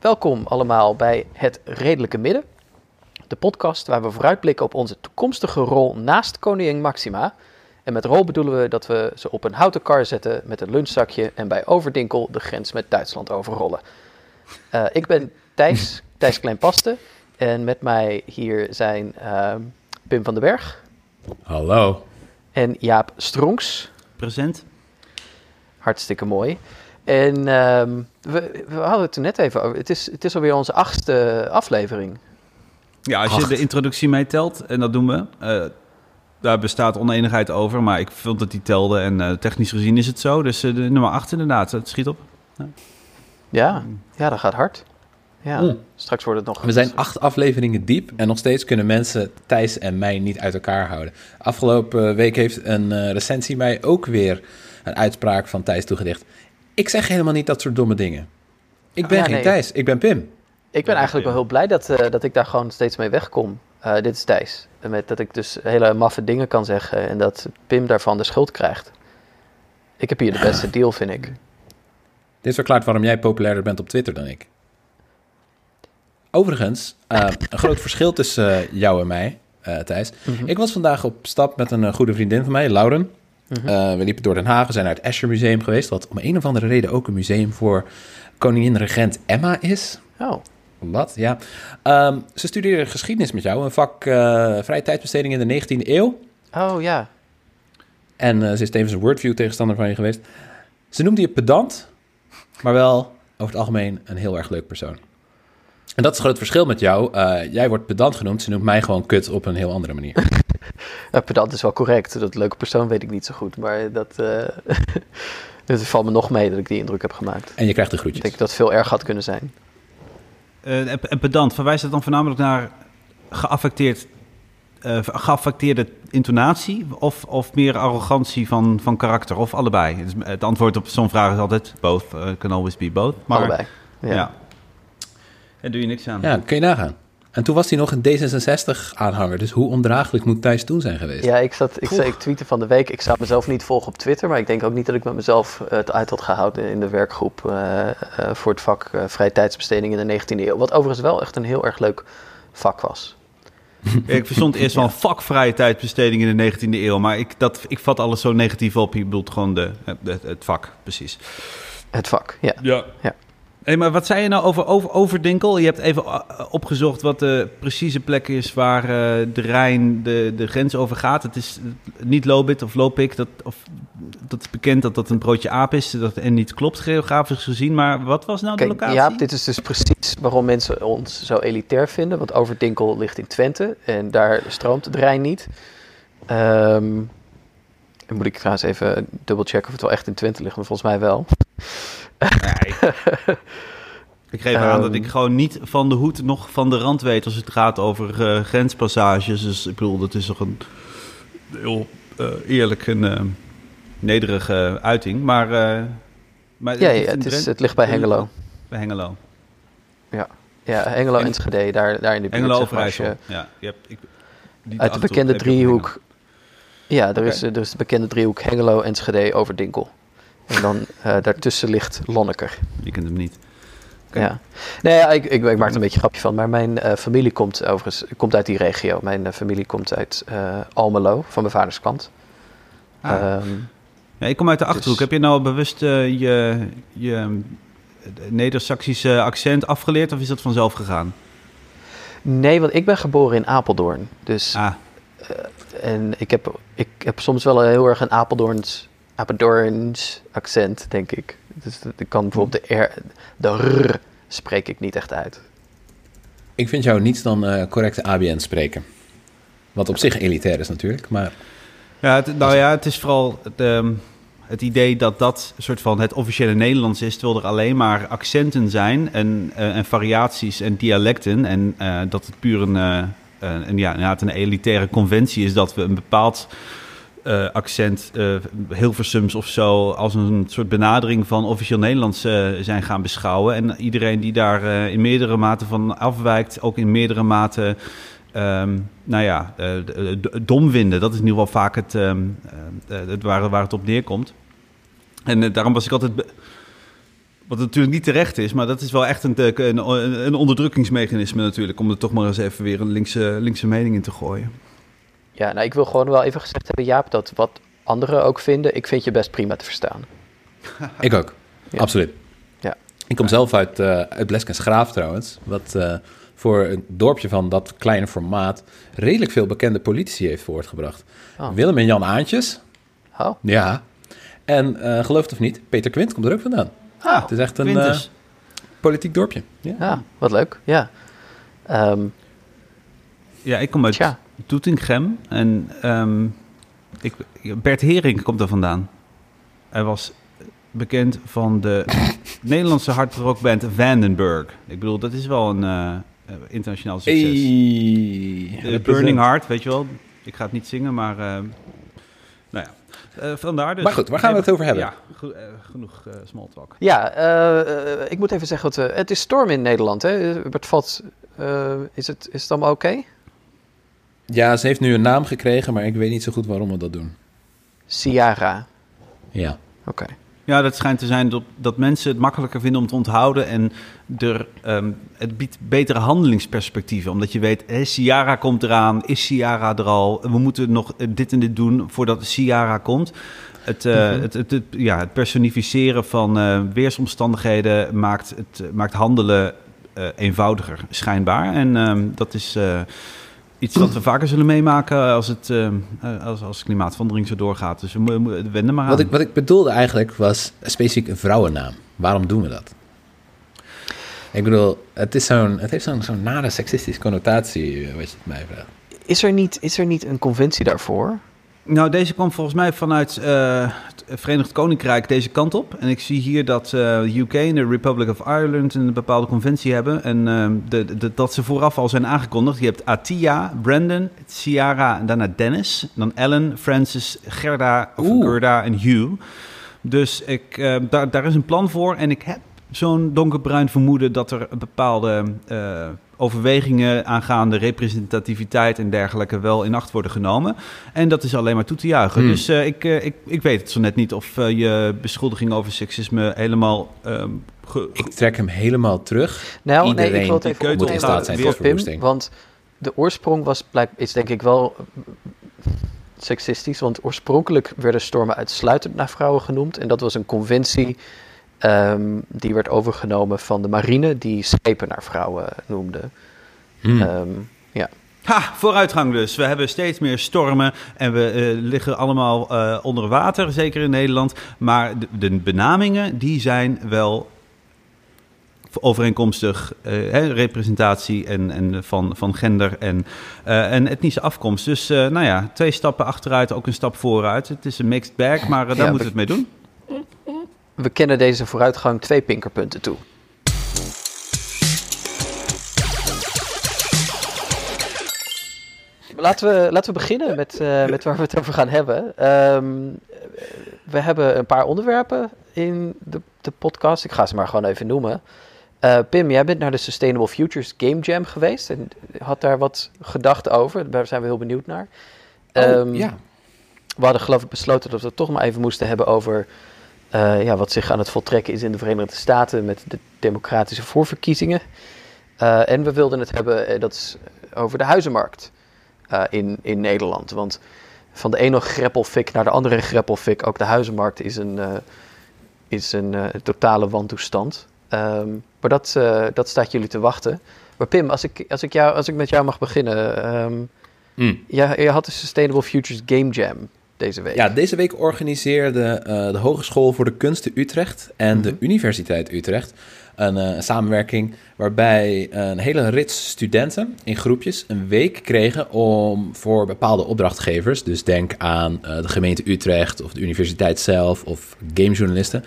Welkom allemaal bij Het Redelijke Midden, de podcast waar we vooruitblikken op onze toekomstige rol naast koningin Maxima. En met rol bedoelen we dat we ze op een houten kar zetten met een lunchzakje en bij Overdinkel de grens met Duitsland overrollen. Ik ben Thijs Kleinpaste en met mij hier zijn Pim van den Berg. Hallo. En Jaap Stronks. Present. Hartstikke mooi. En we hadden het er net even over. Het is alweer onze 8e aflevering. Ja, als je de introductie mee telt, en dat doen we. Daar bestaat oneenigheid over, maar ik vond dat die telde. En technisch gezien is het zo. Dus de nummer 8 inderdaad, het schiet op. Ja, dat gaat hard. Ja, Straks wordt het nog... We zijn 8 afleveringen diep en nog steeds kunnen mensen Thijs en mij niet uit elkaar houden. Afgelopen week heeft een recensie mij ook weer een uitspraak van Thijs toegedicht. Ik zeg helemaal niet dat soort domme dingen. Ik ben geen Thijs, ik ben Pim. Ik ben eigenlijk wel heel blij dat ik daar gewoon steeds mee wegkom. Dit is Thijs. Met dat ik dus hele maffe dingen kan zeggen en dat Pim daarvan de schuld krijgt. Ik heb hier de beste deal, vind ik. Dit verklaart waarom jij populairder bent op Twitter dan ik. Overigens, een groot verschil tussen jou en mij, Thijs. Mm-hmm. Ik was vandaag op stap met een goede vriendin van mij, Lauren. We liepen door Den Haag, we zijn naar het Escher Museum geweest, wat om een of andere reden ook een museum voor koningin-regent Emma is. Oh. Wat, ja. Ze studeerde geschiedenis met jou, een vak vrije tijdsbesteding in de 19e eeuw. Oh, ja. En ze is tevens een Wordview tegenstander van je geweest. Ze noemde je pedant, maar wel over het algemeen een heel erg leuk persoon. En dat is groot verschil met jou. Jij wordt pedant genoemd, ze noemt mij gewoon kut op een heel andere manier. Pedant is wel correct. Dat leuke persoon weet ik niet zo goed. Maar dat het valt me nog mee dat ik die indruk heb gemaakt. En je krijgt de groetjes. Ik denk dat het veel erg had kunnen zijn. En pedant, verwijst dat dan voornamelijk naar geaffecteerde intonatie? Of meer arrogantie van karakter? Of allebei? Dus het antwoord op zo'n vraag is altijd both. Can always be both. Maar, allebei, ja. Daar doe je niks aan. Ja, kun je nagaan. En toen was hij nog een D66-aanhanger, dus hoe ondraaglijk moet Thijs toen zijn geweest? Ja, ik tweette van de week, ik zou mezelf niet volgen op Twitter, maar ik denk ook niet dat ik met mezelf het uit had gehouden in de werkgroep voor het vak vrije tijdsbesteding in de 19e eeuw. Wat overigens wel echt een heel erg leuk vak was. Ik verstond eerst wel een vak vrije tijdsbesteding in de 19e eeuw, maar ik vat alles zo negatief op. Je bedoelt gewoon het vak, precies. Het vak, ja. Ja. Hey, maar wat zei je nou over Overdinkel? Je hebt even opgezocht wat de precieze plek is waar de Rijn de grens over gaat. Het is niet Lobit of Lopik. Dat is bekend dat een broodje aap is en niet klopt geografisch gezien. Maar wat was nou de locatie? Ja, dit is dus precies waarom mensen ons zo elitair vinden. Want Overdinkel ligt in Twente en daar stroomt de Rijn niet. Dan moet ik trouwens even dubbelchecken of het wel echt in Twente ligt. Maar volgens mij wel. Nee. Ik geef aan dat ik gewoon niet van de hoed nog van de rand weet als het gaat over grenspassages. Dus ik bedoel, dat is toch een heel eerlijk en nederige uiting. Maar ja, het ligt bij Hengelo. Bij Hengelo. Ja, Hengelo en Enschede, daar in de buurt. Hengelo Overijssel, ja. Uit de bekende driehoek. Ja, er is de bekende driehoek Hengelo, Enschede, Overdinkel. En dan daartussen ligt Lonneker. Je kent hem niet. Okay. Ja. Nee, ik maak er een beetje grapje van. Maar mijn familie komt overigens uit die regio. Mijn familie komt uit Almelo, van mijn vaders kant. Ik kom uit de Achterhoek. Dus... Heb je nou bewust je Neder-Saksische accent afgeleerd? Of is dat vanzelf gegaan? Nee, want ik ben geboren in Apeldoorn. Dus, en ik heb soms wel heel erg een Apeldoorns accent, denk ik. Dus ik kan bijvoorbeeld de R spreek ik niet echt uit. Ik vind jou niets dan correcte ABN spreken. Wat op zich elitair is natuurlijk, maar... Ja, het is vooral het idee dat soort van het officiële Nederlands is... terwijl er alleen maar accenten zijn en variaties en dialecten... en dat het puur een elitaire conventie is dat we een bepaald... accent Hilversums of zo als een soort benadering van officieel Nederlands zijn gaan beschouwen. En iedereen die daar in meerdere mate van afwijkt, ook in meerdere mate dom vinden. Dat is in ieder geval vaak het waar het op neerkomt. En daarom was ik altijd... Wat natuurlijk niet terecht is, maar dat is wel echt een onderdrukkingsmechanisme natuurlijk... om er toch maar eens even weer een linkse mening in te gooien. Ja, nou, ik wil gewoon wel even gezegd hebben, Jaap, dat wat anderen ook vinden... ik vind je best prima te verstaan. Ik ook, ja. Absoluut. Ja. Ik kom zelf uit Bleskens Graaf trouwens... wat voor een dorpje van dat kleine formaat... redelijk veel bekende politici heeft voortgebracht. Oh. Willem en Jan Aantjes. Oh. Ja. En geloof het of niet, Peter Quint komt er ook vandaan. Ah, het is echt een politiek dorpje. Ja, wat leuk. Ja, ik kom uit Doetinchem en Bert Herink komt er vandaan. Hij was bekend van de Nederlandse hardrockband Vandenberg. Ik bedoel, dat is wel een internationaal succes. Burning Heart, weet je wel. Ik ga het niet zingen, maar... vandaar dus. Maar goed, waar gaan we het over hebben? Ja, genoeg small talk. Ja, ik moet even zeggen, het is storm in Nederland, hè? Het valt, is het allemaal oké? Ja, ze heeft nu een naam gekregen, maar ik weet niet zo goed waarom we dat doen. Ciara. Ja. Oké. Ja, dat schijnt te zijn dat mensen het makkelijker vinden om te onthouden... en het biedt betere handelingsperspectieven. Omdat je weet, Ciara komt eraan, is Ciara er al... we moeten nog dit en dit doen voordat Ciara komt. Het personificeren van weersomstandigheden maakt handelen eenvoudiger, schijnbaar. En dat is iets dat we vaker zullen meemaken als klimaatverandering zo doorgaat. Dus we wenden maar aan. Wat ik bedoelde eigenlijk was specifiek een vrouwennaam. Waarom doen we dat? Ik bedoel, het heeft zo'n nare seksistische connotatie, wat je het mij vraagt. Is er niet een conventie daarvoor? Nou, deze kwam volgens mij vanuit het Verenigd Koninkrijk deze kant op. En ik zie hier dat de UK en de Republic of Ireland een bepaalde conventie hebben. En dat ze vooraf al zijn aangekondigd. Je hebt Atia, Brandon, Ciara en daarna Dennis. Dan Ellen, Francis, Gerda, Gerda en Hugh. Dus daar is een plan voor. En ik heb zo'n donkerbruin vermoeden dat er bepaalde... overwegingen aangaande representativiteit en dergelijke wel in acht worden genomen. En dat is alleen maar toe te juichen. Dus ik weet het zo net niet of je beschuldiging over seksisme helemaal... Ik trek hem helemaal terug. Nou, iedereen ik wil het even moet in staat zijn voor Pim, want de oorsprong was is denk ik wel seksistisch, want oorspronkelijk werden stormen uitsluitend naar vrouwen genoemd en dat was een conventie... die werd overgenomen van de marine... die schepen naar vrouwen noemde. Ha, vooruitgang dus. We hebben steeds meer stormen... en we liggen allemaal onder water, zeker in Nederland. Maar de benamingen, die zijn wel overeenkomstig... representatie en van gender en etnische afkomst. Dus 2 stappen achteruit, ook een stap vooruit. Het is een mixed bag, maar daar moeten we het mee doen. We kennen deze vooruitgang 2 pinkerpunten toe. Laten we beginnen met waar we het over gaan hebben. We hebben een paar onderwerpen in de podcast. Ik ga ze maar gewoon even noemen. Pim, jij bent naar de Sustainable Futures Game Jam geweest... en had daar wat gedachten over. Daar zijn we heel benieuwd naar. We hadden geloof ik besloten dat we het toch maar even moesten hebben over... wat zich aan het voltrekken is in de Verenigde Staten... met de democratische voorverkiezingen. En we wilden het hebben dat is over de huizenmarkt in Nederland. Want van de ene greppelfik naar de andere greppelfik... ook de huizenmarkt is een totale wantoestand. Maar dat staat jullie te wachten. Maar Pim, als ik met jou mag beginnen... jij had de Sustainable Futures Game Jam... deze week. Ja, deze week organiseerde de Hogeschool voor de Kunsten Utrecht en de Universiteit Utrecht een samenwerking waarbij een hele rits studenten in groepjes een week kregen om voor bepaalde opdrachtgevers, dus denk aan de gemeente Utrecht of de universiteit zelf of gamejournalisten,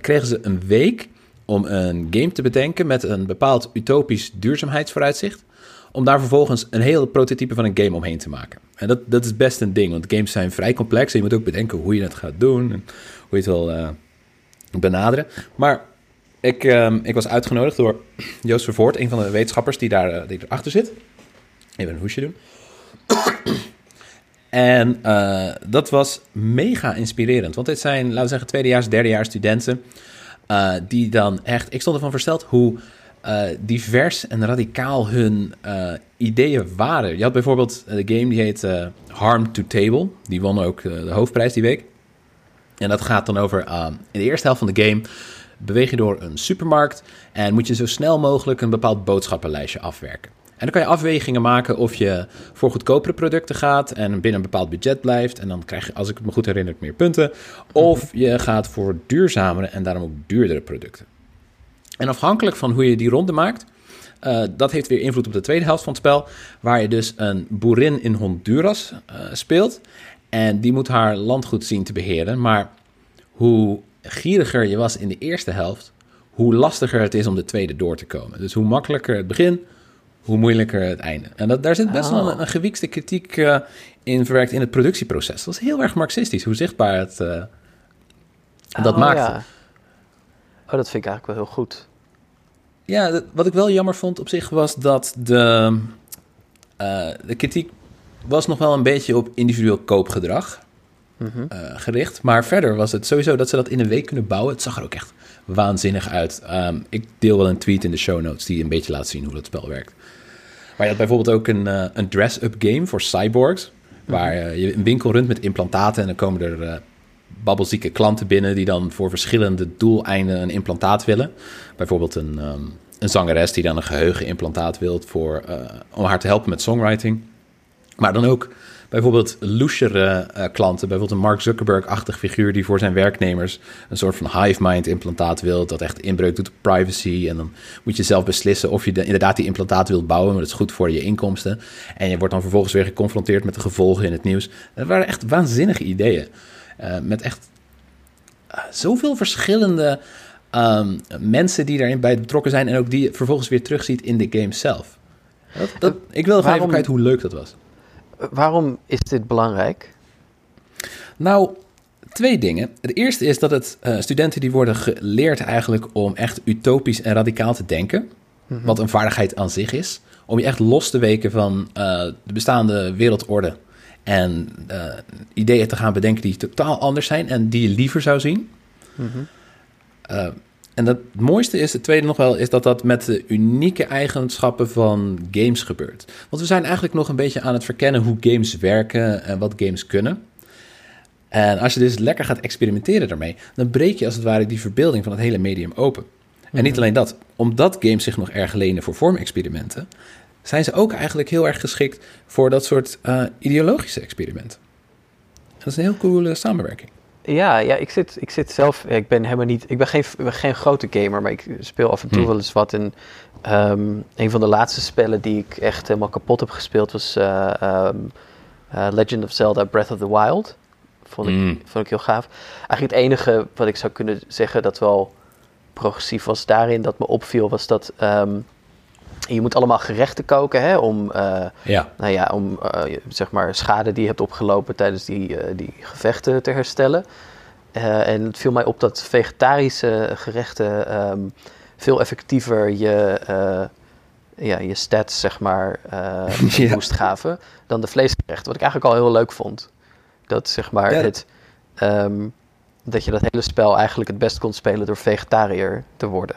kregen ze een week om een game te bedenken met een bepaald utopisch duurzaamheidsvooruitzicht. om daar vervolgens een heel prototype van een game omheen te maken. En dat is best een ding, want games zijn vrij complex en je moet ook bedenken hoe je het gaat doen en hoe je het wil benaderen. Maar ik was uitgenodigd door Joost Vervoort, een van de wetenschappers die erachter zit. Even een hoesje doen. En dat was mega inspirerend, want dit zijn, laten we zeggen, tweedejaars, derdejaars studenten die dan echt... Ik stond ervan versteld hoe divers en radicaal hun ideeën waren. Je had bijvoorbeeld de game die heet Harm to Table. Die won ook de hoofdprijs die week. En dat gaat dan over, in de eerste helft van de game beweeg je door een supermarkt en moet je zo snel mogelijk een bepaald boodschappenlijstje afwerken. En dan kan je afwegingen maken of je voor goedkopere producten gaat en binnen een bepaald budget blijft. En dan krijg je, als ik me goed herinner, meer punten. Of je gaat voor duurzamere en daarom ook duurdere producten. En afhankelijk van hoe je die ronde maakt, dat heeft weer invloed op de tweede helft van het spel, waar je dus een boerin in Honduras speelt. En die moet haar landgoed zien te beheren. Maar hoe gieriger je was in de eerste helft, hoe lastiger het is om de tweede door te komen. Dus hoe makkelijker het begin, hoe moeilijker het einde. En daar zit best wel een gewiekste kritiek in verwerkt in het productieproces. Dat is heel erg marxistisch, hoe zichtbaar het dat maakte. Ja. Oh, dat vind ik eigenlijk wel heel goed. Ja, wat ik wel jammer vond op zich was dat de kritiek was nog wel een beetje op individueel koopgedrag gericht. Maar verder was het sowieso dat ze dat in een week kunnen bouwen. Het zag er ook echt waanzinnig uit. Ik deel wel een tweet in de show notes die een beetje laat zien hoe dat spel werkt. Maar je had bijvoorbeeld ook een dress-up game voor cyborgs, waar je een winkel runt met implantaten en dan komen er babbelzieke klanten binnen die dan voor verschillende doeleinden een implantaat willen. Bijvoorbeeld een zangeres die dan een geheugenimplantaat wil om haar te helpen met songwriting. Maar dan ook bijvoorbeeld loesjere klanten, bijvoorbeeld een Mark Zuckerberg-achtig figuur die voor zijn werknemers een soort van hive-mind-implantaat wil, dat echt inbreuk doet op privacy. En dan moet je zelf beslissen of je inderdaad die implantaat wilt bouwen, maar dat is goed voor je inkomsten. En je wordt dan vervolgens weer geconfronteerd met de gevolgen in het nieuws. Dat waren echt waanzinnige ideeën. Met echt zoveel verschillende mensen die daarin bij betrokken zijn en ook die je vervolgens weer terugziet in de game zelf. Ik wil graag even kijken hoe leuk dat was. Waarom is dit belangrijk? Nou, twee dingen. Het eerste is dat het studenten die worden geleerd eigenlijk om echt utopisch en radicaal te denken, wat een vaardigheid aan zich is, om je echt los te weken van de bestaande wereldorde en ideeën te gaan bedenken die totaal anders zijn en die je liever zou zien. En het mooiste is, het tweede nog wel, is dat met de unieke eigenschappen van games gebeurt. Want we zijn eigenlijk nog een beetje aan het verkennen hoe games werken en wat games kunnen. En als je dus lekker gaat experimenteren daarmee, dan breek je als het ware die verbeelding van het hele medium open. En niet alleen dat, omdat games zich nog erg lenen voor vormexperimenten, zijn ze ook eigenlijk heel erg geschikt voor dat soort ideologische experimenten. Dat is een heel coole samenwerking. Ja, ik zit zelf... Ik ben helemaal niet... Ik ben geen grote gamer, maar ik speel af en toe wel eens wat. En een van de laatste spellen die ik echt helemaal kapot heb gespeeld was Legend of Zelda Breath of the Wild. Vond ik heel gaaf. Eigenlijk het enige wat ik zou kunnen zeggen dat wel progressief was daarin, dat me opviel, was dat... je moet allemaal gerechten koken, hè, om schade die je hebt opgelopen tijdens die gevechten te herstellen. En het viel mij op dat vegetarische gerechten veel effectiever je stats, zeg maar, boost gaven dan de vleesgerechten. Wat ik eigenlijk al heel leuk vond. Dat, zeg maar, dat je dat hele spel eigenlijk het best kon spelen door vegetariër te worden.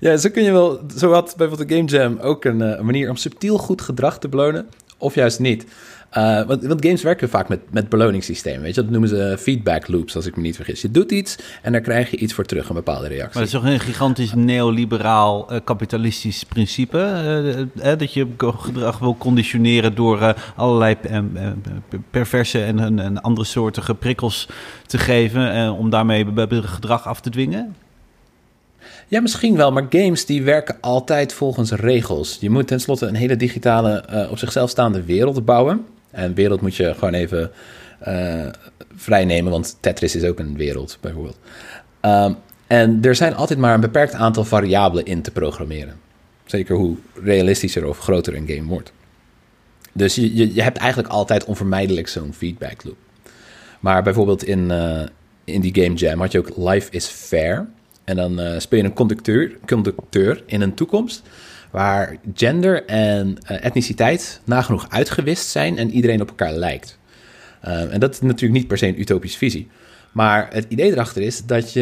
Ja, zo kun je wel... Zo had bijvoorbeeld de Game Jam ook een manier om subtiel goed gedrag te belonen. Of juist niet. Want games werken vaak met beloningssystemen. Weet je? Dat noemen ze feedback loops, als ik me niet vergis. Je doet iets en daar krijg je iets voor terug, een bepaalde reactie. Maar dat is toch een gigantisch neoliberaal kapitalistisch principe? Dat je gedrag wil conditioneren door allerlei perverse en andere soorten prikkels te geven, om daarmee gedrag af te dwingen? Ja, misschien wel, maar games die werken altijd volgens regels. Je moet tenslotte een hele digitale, op zichzelf staande wereld bouwen. En wereld moet je gewoon even vrijnemen, want Tetris is ook een wereld, bijvoorbeeld. En er zijn altijd maar een beperkt aantal variabelen in te programmeren. Zeker hoe realistischer of groter een game wordt. Dus je hebt eigenlijk altijd onvermijdelijk zo'n feedback loop. Maar bijvoorbeeld in die game jam had je ook Life is Fair. En dan speel je een conducteur in een toekomst waar gender en etniciteit nagenoeg uitgewist zijn en iedereen op elkaar lijkt. En dat is natuurlijk niet per se een utopische visie. Maar het idee erachter is dat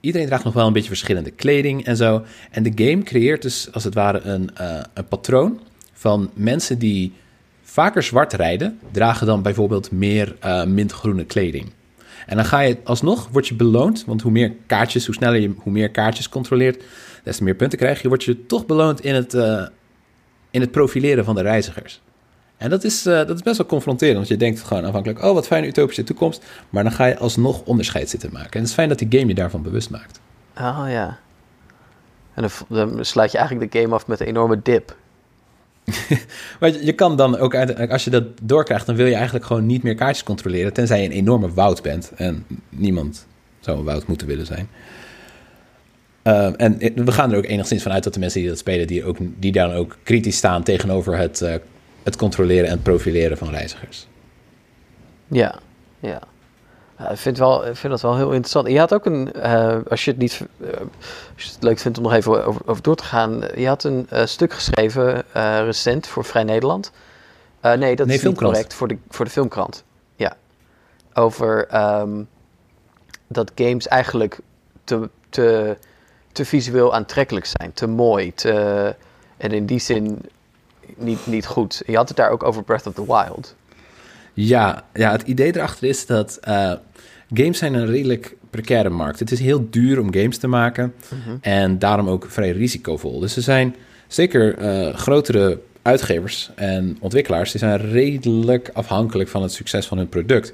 iedereen draagt nog wel een beetje verschillende kleding en zo. En de game creëert dus als het ware een patroon van mensen die vaker zwart rijden, dragen dan bijvoorbeeld meer mintgroene kleding. En dan ga je alsnog, word je beloond, want hoe sneller je, hoe meer kaartjes controleert, des te meer punten krijg je, word je toch beloond in het profileren van de reizigers. En dat is best wel confronterend, want je denkt gewoon aanvankelijk, oh, wat fijne utopische toekomst, maar dan ga je alsnog onderscheid zitten maken. En het is fijn dat die game je daarvan bewust maakt. Oh ja. En dan sluit je eigenlijk de game af met een enorme dip. Maar je kan dan ook uiteindelijk, als je dat doorkrijgt, dan wil je eigenlijk gewoon niet meer kaartjes controleren, tenzij je een enorme woud bent. En niemand zou een woud moeten willen zijn. En we gaan er ook enigszins vanuit dat de mensen die dat spelen, die dan ook kritisch staan tegenover het controleren en profileren van reizigers. Ja, ja. Ik vind dat wel heel interessant. En je had ook als je het leuk vindt om nog even over door te gaan, je had een stuk geschreven recent voor Vrij Nederland. Nee, is niet correct, voor de Filmkrant. Ja. Over dat games eigenlijk te visueel aantrekkelijk zijn, te mooi, en in die zin niet goed. Je had het daar ook over Breath of the Wild. Ja, het idee erachter is dat games zijn een redelijk precaire markt. Het is heel duur om games te maken en daarom ook vrij risicovol. Dus er zijn zeker grotere uitgevers en ontwikkelaars, die zijn redelijk afhankelijk van het succes van hun product.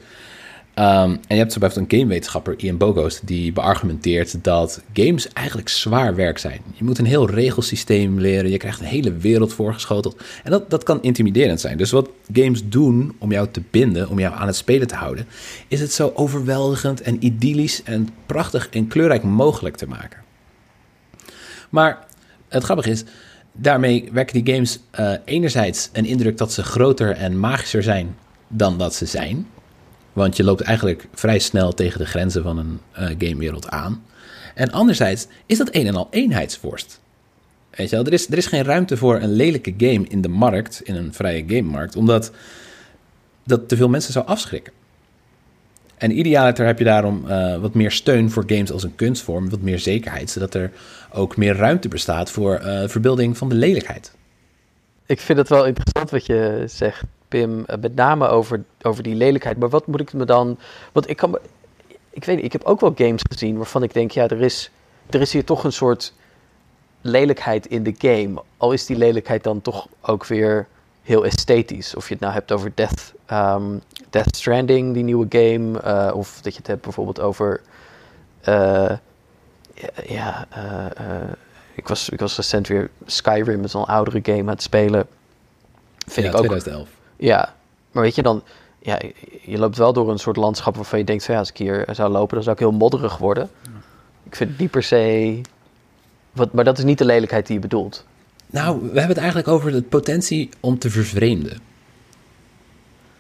En je hebt zo bijvoorbeeld een gamewetenschapper, Ian Bogost, die beargumenteert dat games eigenlijk zwaar werk zijn. Je moet een heel regelsysteem leren, je krijgt een hele wereld voorgeschoteld. En dat kan intimiderend zijn. Dus wat games doen om jou te binden, om jou aan het spelen te houden, is het zo overweldigend en idyllisch en prachtig en kleurrijk mogelijk te maken. Maar het grappige is, daarmee wekken die games enerzijds een indruk dat ze groter en magischer zijn dan dat ze zijn. Want je loopt eigenlijk vrij snel tegen de grenzen van een gamewereld aan. En anderzijds is dat een en al eenheidsworst. Weet je wel, er is geen ruimte voor een lelijke game in de markt, in een vrije gamemarkt, omdat dat te veel mensen zou afschrikken. En idealiter heb je daarom wat meer steun voor games als een kunstvorm, wat meer zekerheid, zodat er ook meer ruimte bestaat voor verbeelding van de lelijkheid. Ik vind het wel interessant wat je zegt, Pim, met name over die lelijkheid. Maar wat moet ik me dan... Want ik weet niet, ik heb ook wel games gezien waarvan ik denk, ja, er is hier toch een soort lelijkheid in de game. Al is die lelijkheid dan toch ook weer heel esthetisch. Of je het nou hebt over Death Stranding, die nieuwe game. Of dat je het hebt bijvoorbeeld over... Ik was recent weer Skyrim, is al een oudere game, aan het spelen. Vind ik ook 2011. Ja, maar weet je dan... Ja, je loopt wel door een soort landschap waarvan je denkt, ja, als ik hier zou lopen, dan zou ik heel modderig worden. Ik vind het niet per se... Maar dat is niet de lelijkheid die je bedoelt. Nou, we hebben het eigenlijk over de potentie om te vervreemden.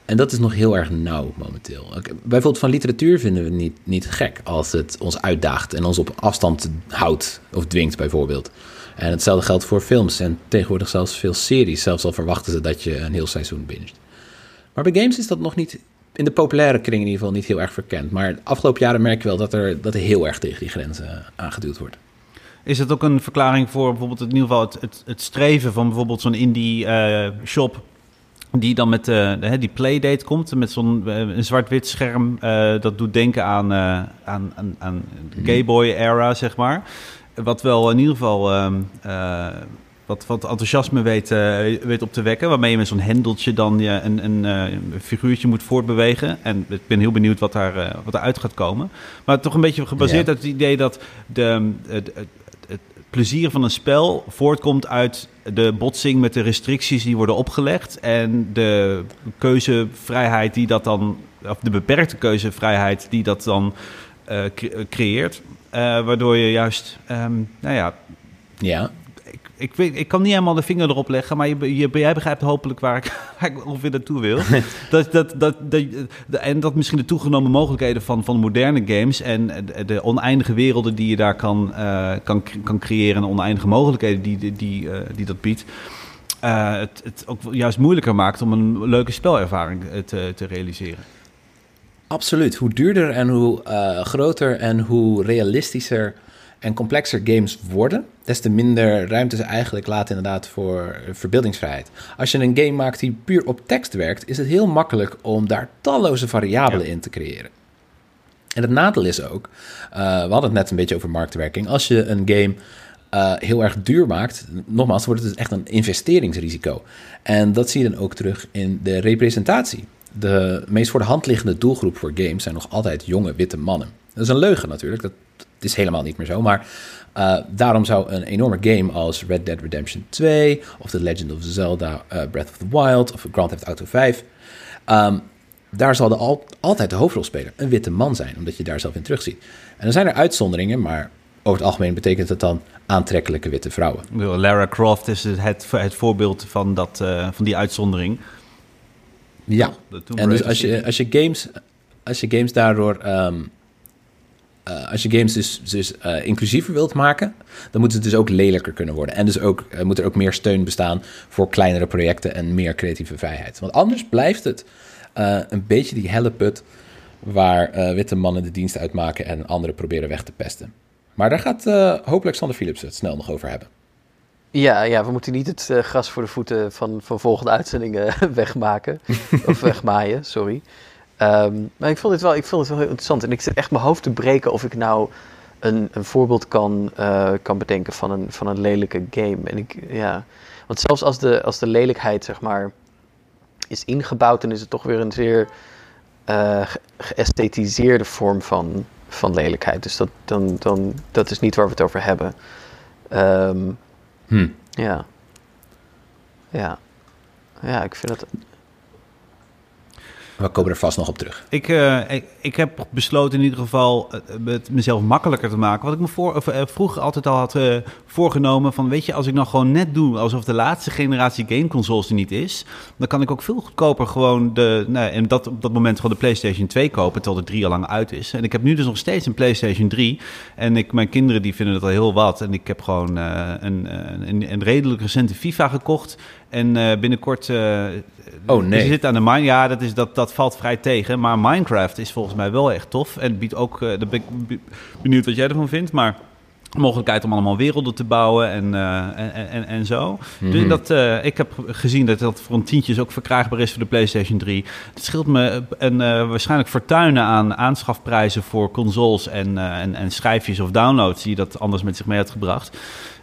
En dat is nog heel erg nauw momenteel. Bijvoorbeeld van literatuur vinden we niet gek als het ons uitdaagt en ons op afstand houdt of dwingt bijvoorbeeld. En hetzelfde geldt voor films en tegenwoordig zelfs veel series. Zelfs al verwachten ze dat je een heel seizoen binget. Maar bij games is dat nog niet, in de populaire kring in ieder geval, niet heel erg verkend. Maar de afgelopen jaren merk je wel dat er heel erg tegen die grenzen aangeduwd wordt. Is dat ook een verklaring voor bijvoorbeeld in ieder geval het streven van bijvoorbeeld zo'n indie shop... die dan met die playdate komt, met zo'n een zwart-wit scherm. Dat doet denken aan Game Boy-era, zeg maar. Wat wel in ieder geval wat enthousiasme weet op te wekken. Waarmee je met zo'n hendeltje dan een figuurtje moet voortbewegen. En ik ben heel benieuwd wat er uit gaat komen. Maar toch een beetje gebaseerd uit het idee dat het plezier van een spel voortkomt uit de botsing met de restricties die worden opgelegd en de keuzevrijheid die dat dan, of de beperkte keuzevrijheid die dat dan creëert, waardoor je juist, Ik kan niet helemaal de vinger erop leggen, maar jij begrijpt hopelijk waar ik ongeveer naartoe wil. En dat misschien de toegenomen mogelijkheden van moderne games en de oneindige werelden die je daar kan creëren en de oneindige mogelijkheden die dat biedt. Het ook juist moeilijker maakt om een leuke spelervaring te realiseren. Absoluut. Hoe duurder en hoe groter en hoe realistischer en complexer games worden, des te minder ruimte ze eigenlijk laten inderdaad voor verbeeldingsvrijheid. Als je een game maakt die puur op tekst werkt, is het heel makkelijk om daar talloze variabelen in te creëren. En het nadeel is ook, we hadden het net een beetje over marktwerking, als je een game heel erg duur maakt, nogmaals, wordt het dus echt een investeringsrisico. En dat zie je dan ook terug in de representatie. De meest voor de hand liggende doelgroep voor games zijn nog altijd jonge witte mannen. Dat is een leugen natuurlijk, dat is helemaal niet meer zo. Maar daarom zou een enorme game als Red Dead Redemption 2... of The Legend of Zelda Breath of the Wild of Grand Theft Auto 5... daar zal altijd de hoofdrolspeler een witte man zijn, omdat je daar zelf in terugziet. En dan zijn er uitzonderingen, maar over het algemeen betekent dat dan aantrekkelijke witte vrouwen. Lara Croft is het voorbeeld van die uitzondering. Ja, en dus als je games daardoor... als je games dus inclusiever wilt maken, dan moeten ze dus ook lelijker kunnen worden. En dus ook moet er ook meer steun bestaan voor kleinere projecten en meer creatieve vrijheid. Want anders blijft het een beetje die helle put waar witte mannen de dienst uitmaken en anderen proberen weg te pesten. Maar daar gaat hopelijk Sander Philips het snel nog over hebben. Ja, we moeten niet het gras voor de voeten van volgende uitzendingen wegmaken. Of wegmaaien, sorry. Maar ik vond het wel heel interessant. En ik zit echt mijn hoofd te breken of ik nou een voorbeeld kan bedenken van een lelijke game. En want zelfs als de lelijkheid, zeg maar, is ingebouwd, dan is het toch weer een zeer geësthetiseerde vorm van lelijkheid. Dus dat is niet waar we het over hebben. Ja, ik vind dat... We komen er vast nog op terug. Ik heb besloten in ieder geval het mezelf makkelijker te maken. Wat ik me vroeger altijd al had voorgenomen van... weet je, als ik nou gewoon net doe alsof de laatste generatie gameconsoles er niet is... dan kan ik ook veel goedkoper gewoon op dat moment gewoon de PlayStation 2 kopen... terwijl de 3 al lang uit is. En ik heb nu dus nog steeds een PlayStation 3. En mijn kinderen die vinden dat al heel wat. En ik heb gewoon een redelijk recente FIFA gekocht... En binnenkort... Ze zitten aan de Minecraft. Ja, dat valt vrij tegen. Maar Minecraft is volgens mij wel echt tof. En biedt ook... daar ben ik benieuwd wat jij ervan vindt. Maar de mogelijkheid om allemaal werelden te bouwen en zo. Mm-hmm. Dus ik heb gezien dat voor een tientje ook verkrijgbaar is voor de PlayStation 3. Het scheelt me waarschijnlijk fortuinen aan aanschafprijzen voor consoles en schijfjes of downloads... die dat anders met zich mee had gebracht.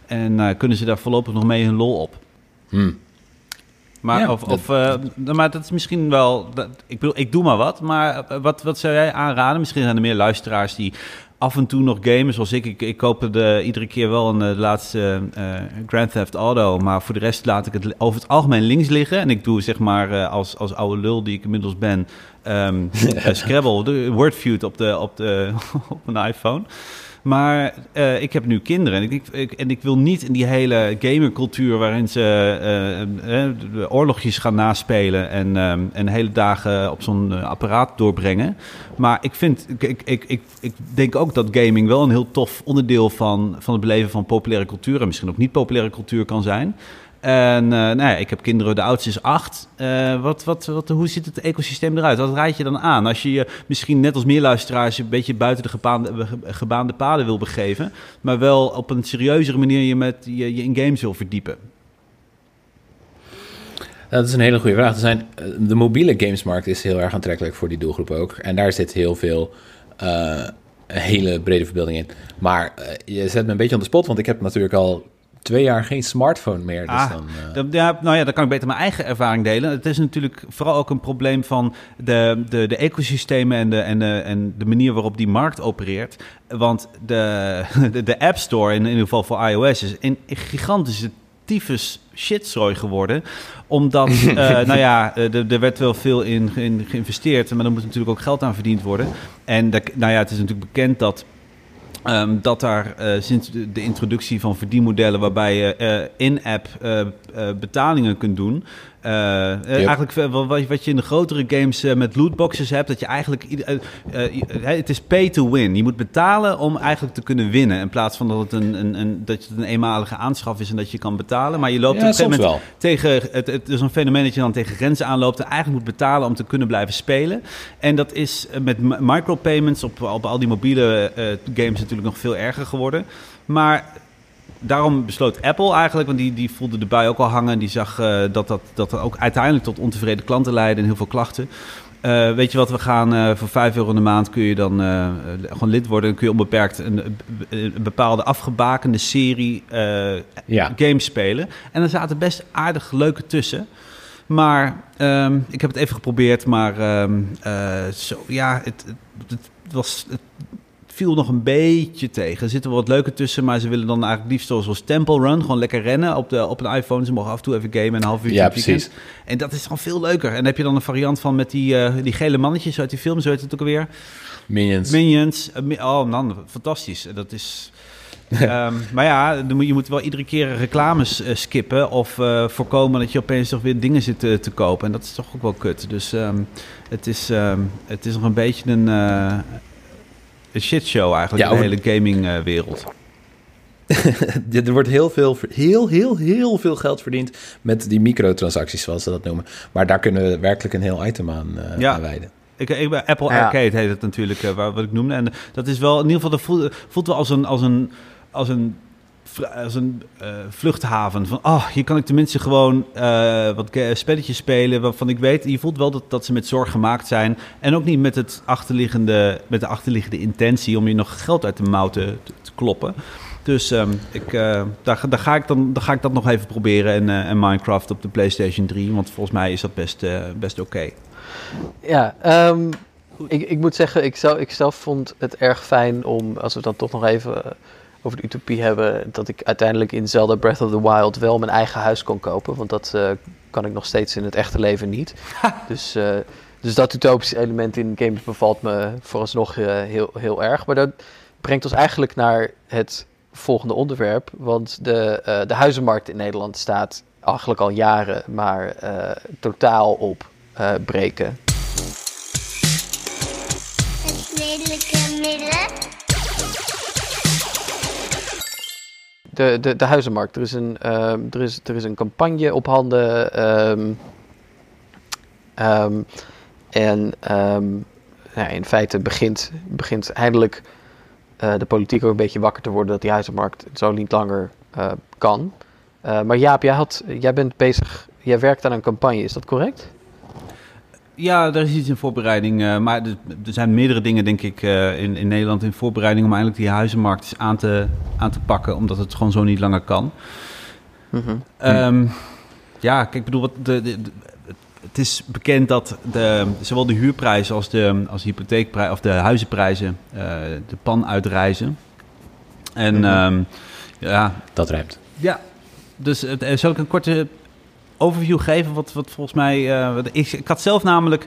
En kunnen ze daar voorlopig nog mee hun lol op. Mm. Maar, ja, maar dat is misschien wel... ik bedoel, ik doe maar wat. Maar wat zou jij aanraden? Misschien zijn er meer luisteraars die af en toe nog gamen zoals ik. Ik koop iedere keer wel de laatste Grand Theft Auto. Maar voor de rest laat ik het over het algemeen links liggen. En ik doe zeg maar als oude lul die ik inmiddels ben... Scrabble, de Wordfeud op mijn iPhone... Maar ik heb nu kinderen en ik wil niet in die hele gamercultuur... waarin ze oorlogjes gaan naspelen en hele dagen op zo'n apparaat doorbrengen. Maar ik denk ook dat gaming wel een heel tof onderdeel van het beleven van populaire cultuur... en misschien ook niet populaire cultuur kan zijn... En ik heb kinderen, de oudste is 8. Hoe ziet het ecosysteem eruit? Wat raad je dan aan? Als je je misschien net als meer luisteraars een beetje buiten de gebaande paden wil begeven... maar wel op een serieuzere manier je in games wil verdiepen. Dat is een hele goede vraag. De mobiele gamesmarkt is heel erg aantrekkelijk voor die doelgroep ook. En daar zit heel veel... een hele brede verbeelding in. Maar je zet me een beetje on the spot, want ik heb natuurlijk al... 2 jaar geen smartphone meer. Dus dan kan ik beter mijn eigen ervaring delen. Het is natuurlijk vooral ook een probleem van de ecosystemen en de manier waarop die markt opereert. Want de App Store, in ieder geval voor iOS, is een gigantische tyfus shitzooi geworden. Omdat, er werd wel veel in geïnvesteerd, maar er moet natuurlijk ook geld aan verdiend worden. En het is natuurlijk bekend dat Dat daar sinds de introductie van verdienmodellen waarbij je in-app betalingen kunt doen. Eigenlijk wat je in de grotere games met lootboxes hebt, dat je eigenlijk... het is pay to win. Je moet betalen om eigenlijk te kunnen winnen. In plaats van dat het een eenmalige aanschaf is en dat je kan betalen. Maar je loopt op een gegeven moment tegen... Het is een fenomeen dat je dan tegen grenzen aanloopt en eigenlijk moet betalen om te kunnen blijven spelen. En dat is met micropayments op al die mobiele games natuurlijk nog veel erger geworden. Maar... Daarom besloot Apple eigenlijk, want die voelde de bui ook al hangen. Die zag dat ook uiteindelijk tot ontevreden klanten leidde en heel veel klachten. Weet je wat, we gaan voor €5 in de maand kun je dan gewoon lid worden. Dan kun je onbeperkt een bepaalde afgebakende serie games spelen. En er zaten best aardig leuke tussen. Maar ik heb het even geprobeerd, maar het was... viel nog een beetje tegen. Er zitten wel wat leuke tussen, maar ze willen dan eigenlijk liefst zoals Temple Run, gewoon lekker rennen op een iPhone. Ze mogen af en toe even gamen en een half uurtje. Ja, precies. En dat is gewoon veel leuker. En dan heb je dan een variant van met die gele mannetjes uit die film, zo heet het ook alweer. Minions. Oh man, fantastisch. Dat is... maar ja, je moet wel iedere keer reclames skippen of voorkomen dat je opeens toch weer dingen zit te kopen. En dat is toch ook wel kut. Dus het is nog een beetje een... Een shitshow eigenlijk, de hele gamingwereld. Er wordt heel veel geld verdiend met die microtransacties, zoals ze dat noemen. Maar daar kunnen we werkelijk een heel item aan wijden. Apple Arcade heet het natuurlijk, wat ik noemde. En dat is wel, in ieder geval, dat voelt wel als een vluchthaven. Van, hier kan ik tenminste gewoon wat spelletjes spelen waarvan ik weet... Je voelt wel dat ze met zorg gemaakt zijn. En ook niet met de achterliggende intentie om je nog geld uit de mouw te kloppen. Dus daar ga ik dat nog even proberen. En Minecraft op de PlayStation 3. Want volgens mij is dat best oké. Ja, ik moet zeggen, ik zelf vond het erg fijn om... Als we dan toch nog even... over de utopie hebben, dat ik uiteindelijk in Zelda Breath of the Wild wel mijn eigen huis kon kopen. Want dat kan ik nog steeds in het echte leven niet. Dus dat utopische element in games bevalt me vooralsnog heel, heel erg. Maar dat brengt ons eigenlijk naar het volgende onderwerp. Want de huizenmarkt in Nederland staat eigenlijk al jaren, maar totaal op breken. Het redelijke midden. De huizenmarkt. Er is een campagne op handen. In feite begint eindelijk de politiek ook een beetje wakker te worden dat die huizenmarkt zo niet langer kan. Maar Jaap, jij werkt aan een campagne, is dat correct? Ja, er is iets in voorbereiding. Maar er zijn meerdere dingen, denk ik, in Nederland in voorbereiding... om eindelijk die huizenmarkt aan te pakken... omdat het gewoon zo niet langer kan. Mm-hmm. Het is bekend dat zowel de huurprijzen als de hypotheekprijzen... of de huizenprijzen de pan uitreizen. En mm-hmm. Dat rijmt. Ja, dus zal ik een korte... overview geven, wat volgens mij... ik had zelf namelijk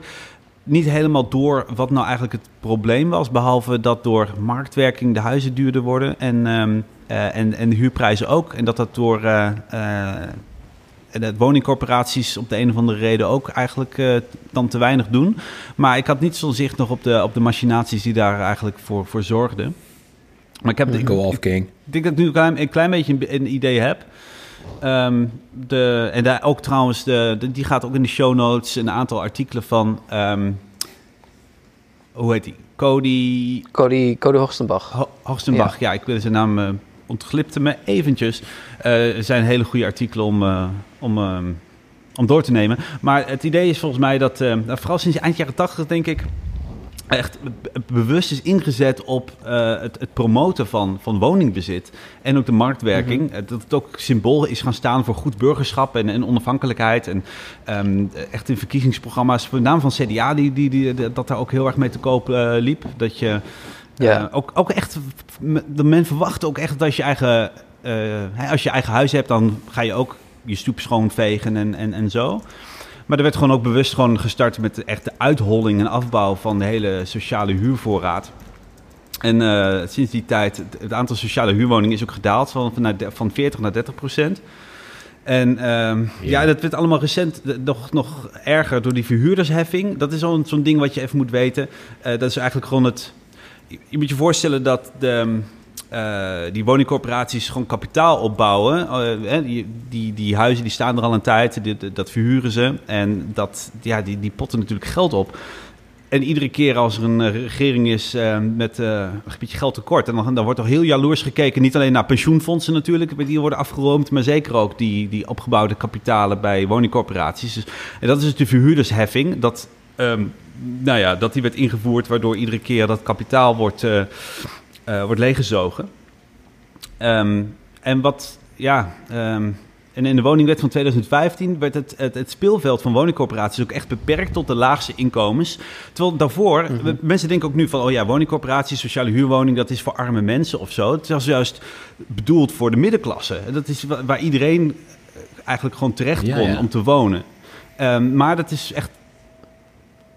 niet helemaal door wat nou eigenlijk het probleem was... behalve dat door marktwerking de huizen duurder worden en de huurprijzen ook. En dat door de woningcorporaties op de een of andere reden ook eigenlijk dan te weinig doen. Maar ik had niet zo'n zicht nog op de machinaties die daar eigenlijk voor zorgden. Maar ik denk dat ik nu een klein beetje een idee heb... die gaat ook in de show notes een aantal artikelen van hoe heet die? Cody Hoogstenbach. Hoogstenbach, ja. Ik wil zijn naam ontglipte me eventjes. Er zijn hele goede artikelen om door te nemen. Maar het idee is volgens mij dat vooral sinds eind jaren 80 denk ik echt bewust is ingezet op het promoten van woningbezit en ook de marktwerking. Mm-hmm. Dat het ook symbool is gaan staan voor goed burgerschap en onafhankelijkheid. En echt in verkiezingsprogramma's, met name van CDA, die dat daar ook heel erg mee te koop liep. Dat je ook echt, men verwacht ook echt dat als je eigen huis hebt, dan ga je ook je stoep schoonvegen en zo. Maar er werd gewoon ook bewust gestart met de echte uitholling en afbouw van de hele sociale huurvoorraad. En sinds die tijd, het aantal sociale huurwoningen is ook gedaald van 40 naar 30%. En ja, dat werd allemaal recent nog erger door die verhuurdersheffing. Dat is al zo'n ding wat je even moet weten. Dat is eigenlijk gewoon het... Je moet je voorstellen dat die woningcorporaties gewoon kapitaal opbouwen. Die huizen die staan er al een tijd, dat verhuren ze. En dat, ja, die potten natuurlijk geld op. En iedere keer als er een regering is met een beetje geld tekort... en dan wordt toch heel jaloers gekeken, niet alleen naar pensioenfondsen natuurlijk... die worden afgeroomd, maar zeker ook die opgebouwde kapitalen bij woningcorporaties. Dus, en dat is dus de verhuurdersheffing, dat, dat die werd ingevoerd... waardoor iedere keer dat kapitaal wordt leeggezogen. En in de woningwet van 2015 werd het speelveld van woningcorporaties ook echt beperkt tot de laagste inkomens. Terwijl daarvoor, mensen denken ook nu van, oh ja, woningcorporaties, sociale huurwoning, dat is voor arme mensen of zo. Het was juist bedoeld voor de middenklasse. Dat is waar iedereen eigenlijk gewoon terecht kon om te wonen. Maar dat is echt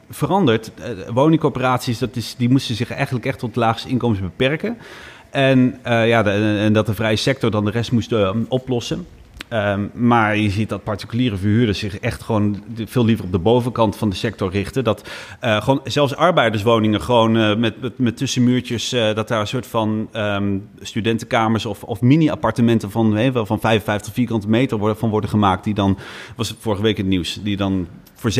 veranderd. Woningcorporaties, die moesten zich eigenlijk echt tot de laagste inkomens beperken. En, dat de vrije sector dan de rest moest oplossen. Maar je ziet dat particuliere verhuurders zich echt gewoon veel liever op de bovenkant van de sector richten. Dat gewoon zelfs arbeiderswoningen gewoon met tussenmuurtjes, dat daar een soort van studentenkamers of mini-appartementen van 55 vierkante meter worden gemaakt. Die dan, was vorige week het nieuws, die dan voor €700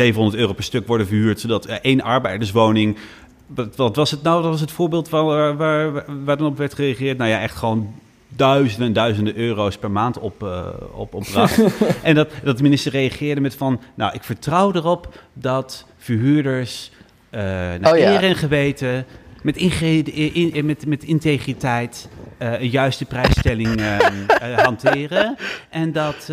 per stuk worden verhuurd. Zodat één arbeiderswoning... Wat was het nou? Dat was het voorbeeld waar dan op werd gereageerd. Nou ja, echt gewoon... duizenden en duizenden euro's per maand opbracht. En dat de minister reageerde met van... nou, ik vertrouw erop dat verhuurders naar eer en geweten... met integriteit een juiste prijsstelling hanteren. En dat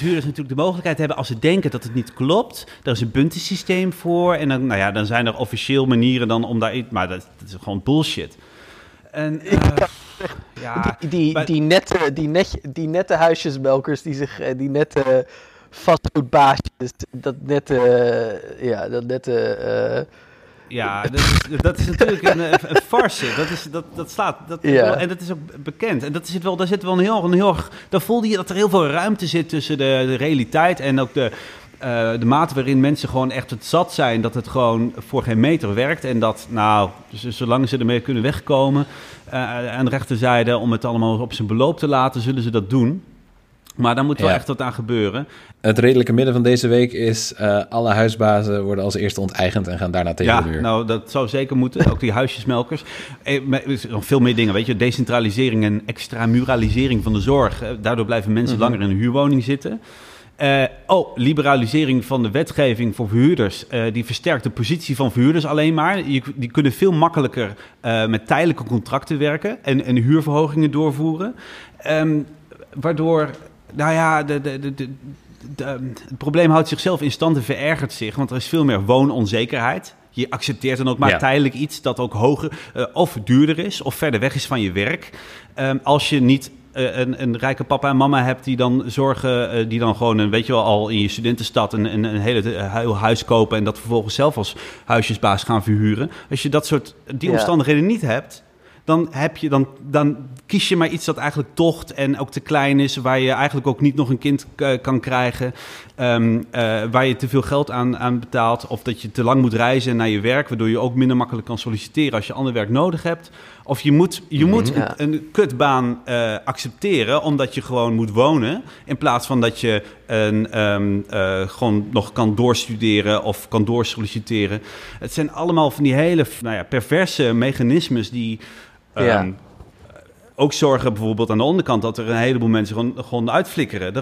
huurders natuurlijk de mogelijkheid hebben... als ze denken dat het niet klopt. Daar is een puntensysteem voor. En dan, dan zijn er officieel manieren dan om daar... Maar dat is gewoon bullshit. En... Die nette huisjesmelkers, die nette vastgoedbaasjes, dat is natuurlijk een farce. Dat staat. En dat is ook bekend. En dat zit wel, daar zit wel een heel. Daar voelde je dat er heel veel ruimte zit tussen de realiteit en ook de mate waarin mensen gewoon echt het zat zijn... dat het gewoon voor geen meter werkt. En dat, zolang ze ermee kunnen wegkomen... aan de rechterzijde om het allemaal op zijn beloop te laten... zullen ze dat doen. Maar daar moet wel echt wat aan gebeuren. Het redelijke midden van deze week is... alle huisbazen worden als eerste onteigend... en gaan daarna tegen de muur. Nou, dat zou zeker moeten. Ook die huisjesmelkers. Nog veel meer dingen, weet je. Decentralisering en extramuralisering van de zorg. Daardoor blijven mensen langer in een huurwoning zitten... liberalisering van de wetgeving voor verhuurders. Die versterkt de positie van verhuurders alleen maar. Die kunnen veel makkelijker met tijdelijke contracten werken... en huurverhogingen doorvoeren. Waardoor, het probleem houdt zichzelf in stand en verergert zich... want er is veel meer woononzekerheid... Je accepteert dan ook maar tijdelijk iets dat ook hoger of duurder is... of verder weg is van je werk. Als je niet een rijke papa en mama hebt die dan zorgen... die dan gewoon, al in je studentenstad een heel huis kopen... en dat vervolgens zelf als huisjesbaas gaan verhuren. Als je dat soort omstandigheden niet hebt... Dan kies je maar iets dat eigenlijk tocht en ook te klein is... waar je eigenlijk ook niet nog een kind kan krijgen... waar je te veel geld aan betaalt... of dat je te lang moet reizen naar je werk... waardoor je ook minder makkelijk kan solliciteren als je ander werk nodig hebt. Of je moet een kutbaan accepteren omdat je gewoon moet wonen... in plaats van dat je gewoon nog kan doorstuderen of kan doorsolliciteren. Het zijn allemaal van die hele perverse mechanismes die... ook zorgen bijvoorbeeld aan de onderkant... dat er een heleboel mensen gewoon uitflikkeren.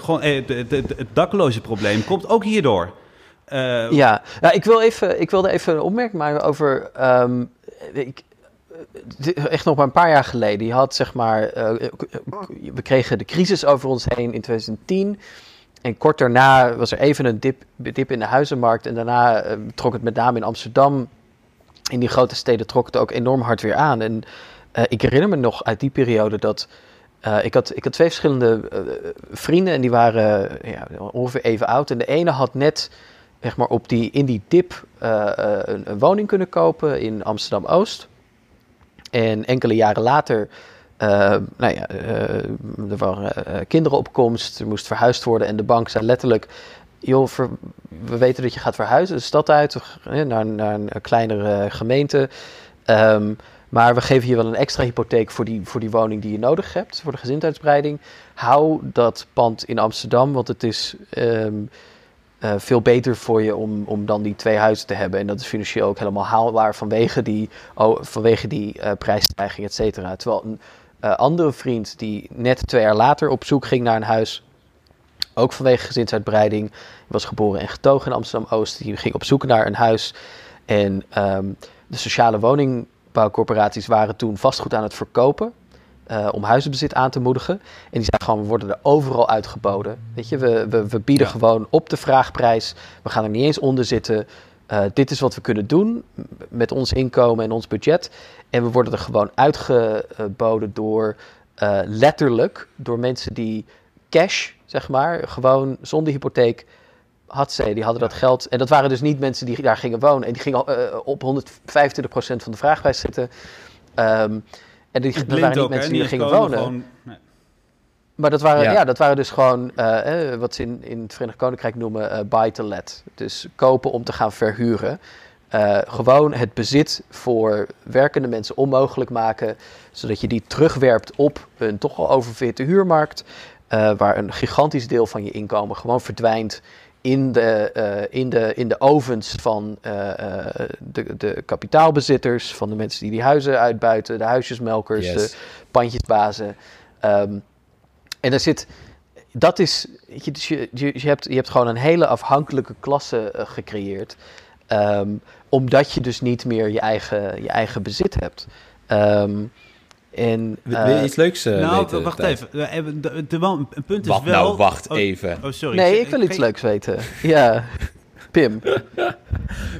Het dakloze probleem komt ook hierdoor. Ik wilde even een opmerking maken over... echt nog maar een paar jaar geleden. Je had we kregen de crisis over ons heen in 2010... En kort daarna was er even een dip in de huizenmarkt... en daarna trok het met name in Amsterdam... in die grote steden trok het ook enorm hard weer aan. En ik herinner me nog uit die periode dat... Ik had twee verschillende vrienden en die waren ongeveer even oud. En de ene had net in die dip een woning kunnen kopen in Amsterdam-Oost. En enkele jaren later, er waren kinderen op komst, er moest verhuisd worden en de bank zei letterlijk: joh, we weten dat je gaat verhuizen, de stad uit, naar een kleinere gemeente. Maar we geven je wel een extra hypotheek voor die woning die je nodig hebt, voor de gezinsuitbreiding. Hou dat pand in Amsterdam, want het is veel beter voor je om dan die twee huizen te hebben. En dat is financieel ook helemaal haalbaar vanwege die prijsstijging, et cetera. Terwijl een andere vriend die net 2 jaar later op zoek ging naar een huis, ook vanwege gezinsuitbreiding, die was geboren en getogen in Amsterdam-Oost. Die ging op zoek naar een huis en de sociale woningbouwcorporaties waren toen vastgoed aan het verkopen om huizenbezit aan te moedigen. En die zeiden gewoon, we worden er overal uitgeboden. Weet je, we bieden gewoon op de vraagprijs. We gaan er niet eens onder zitten. Dit is wat we kunnen doen met ons inkomen en ons budget. En we worden er gewoon uitgeboden door letterlijk door mensen die cash, zeg maar, gewoon zonder hypotheek, die hadden dat geld. En dat waren dus niet mensen die daar gingen wonen. En die gingen op 125% van de vraagprijs zitten. En die dat waren niet ook, mensen die gingen wonen. Gewoon, nee. Maar dat waren, dat waren dus gewoon wat ze in het Verenigd Koninkrijk noemen buy to let. Dus kopen om te gaan verhuren. Gewoon het bezit voor werkende mensen onmogelijk maken, zodat je die terugwerpt op een toch al oververhitte huurmarkt, waar een gigantisch deel van je inkomen gewoon verdwijnt in de ovens van de kapitaalbezitters, van de mensen die huizen uitbuiten, de huisjesmelkers, de pandjesbazen. En daar zit, dat is, dus je hebt gewoon een hele afhankelijke klasse gecreëerd, omdat je dus niet meer je eigen bezit hebt. Wil je iets leuks weten? Wacht even. Een punt is wel... Wacht even. Oh, sorry. Nee, ik wil iets leuks weten. Ja, Pim.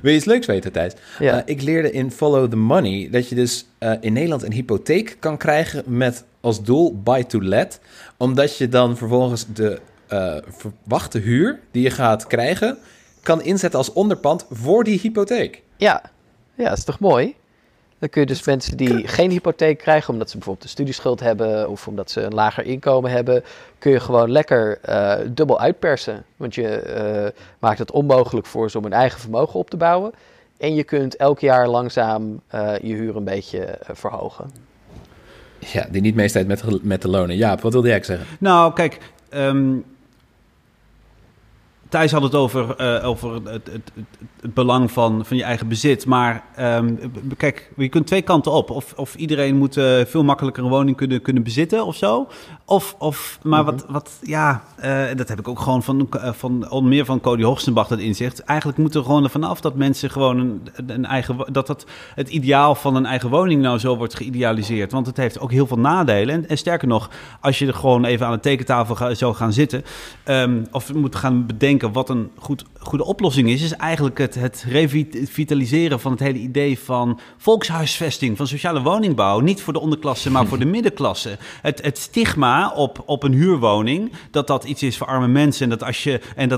Wil je iets leuks weten, Thijs? Ja. Ik leerde in Follow the Money dat je dus in Nederland een hypotheek kan krijgen met als doel buy to let. Omdat je dan vervolgens de verwachte huur die je gaat krijgen kan inzetten als onderpand voor die hypotheek. Ja, dat is toch mooi? Dan kun je dus mensen die geen hypotheek krijgen, omdat ze bijvoorbeeld een studieschuld hebben of omdat ze een lager inkomen hebben, kun je gewoon lekker dubbel uitpersen. Want je maakt het onmogelijk voor ze om hun eigen vermogen op te bouwen. En je kunt elk jaar langzaam je huur een beetje verhogen. Ja, die niet meestijd met de lonen. Jaap, wat wilde jij zeggen? Nou, kijk, Thijs had het over het belang van je eigen bezit. Maar kijk, je kunt twee kanten op. Of iedereen moet veel makkelijker een woning kunnen bezitten of zo. Maar dat heb ik ook gewoon onder meer van Cody Hoogstenbach dat inzicht. Eigenlijk moet er gewoon ervan af dat mensen gewoon een eigen... Dat het ideaal van een eigen woning nou zo wordt geïdealiseerd. Want het heeft ook heel veel nadelen. En sterker nog, als je er gewoon even aan de tekentafel zou gaan zitten, of moet gaan bedenken wat een goede oplossing is eigenlijk het revitaliseren van het hele idee van volkshuisvesting, van sociale woningbouw. Niet voor de onderklasse, maar voor de middenklasse. Het stigma op een huurwoning, dat iets is voor arme mensen en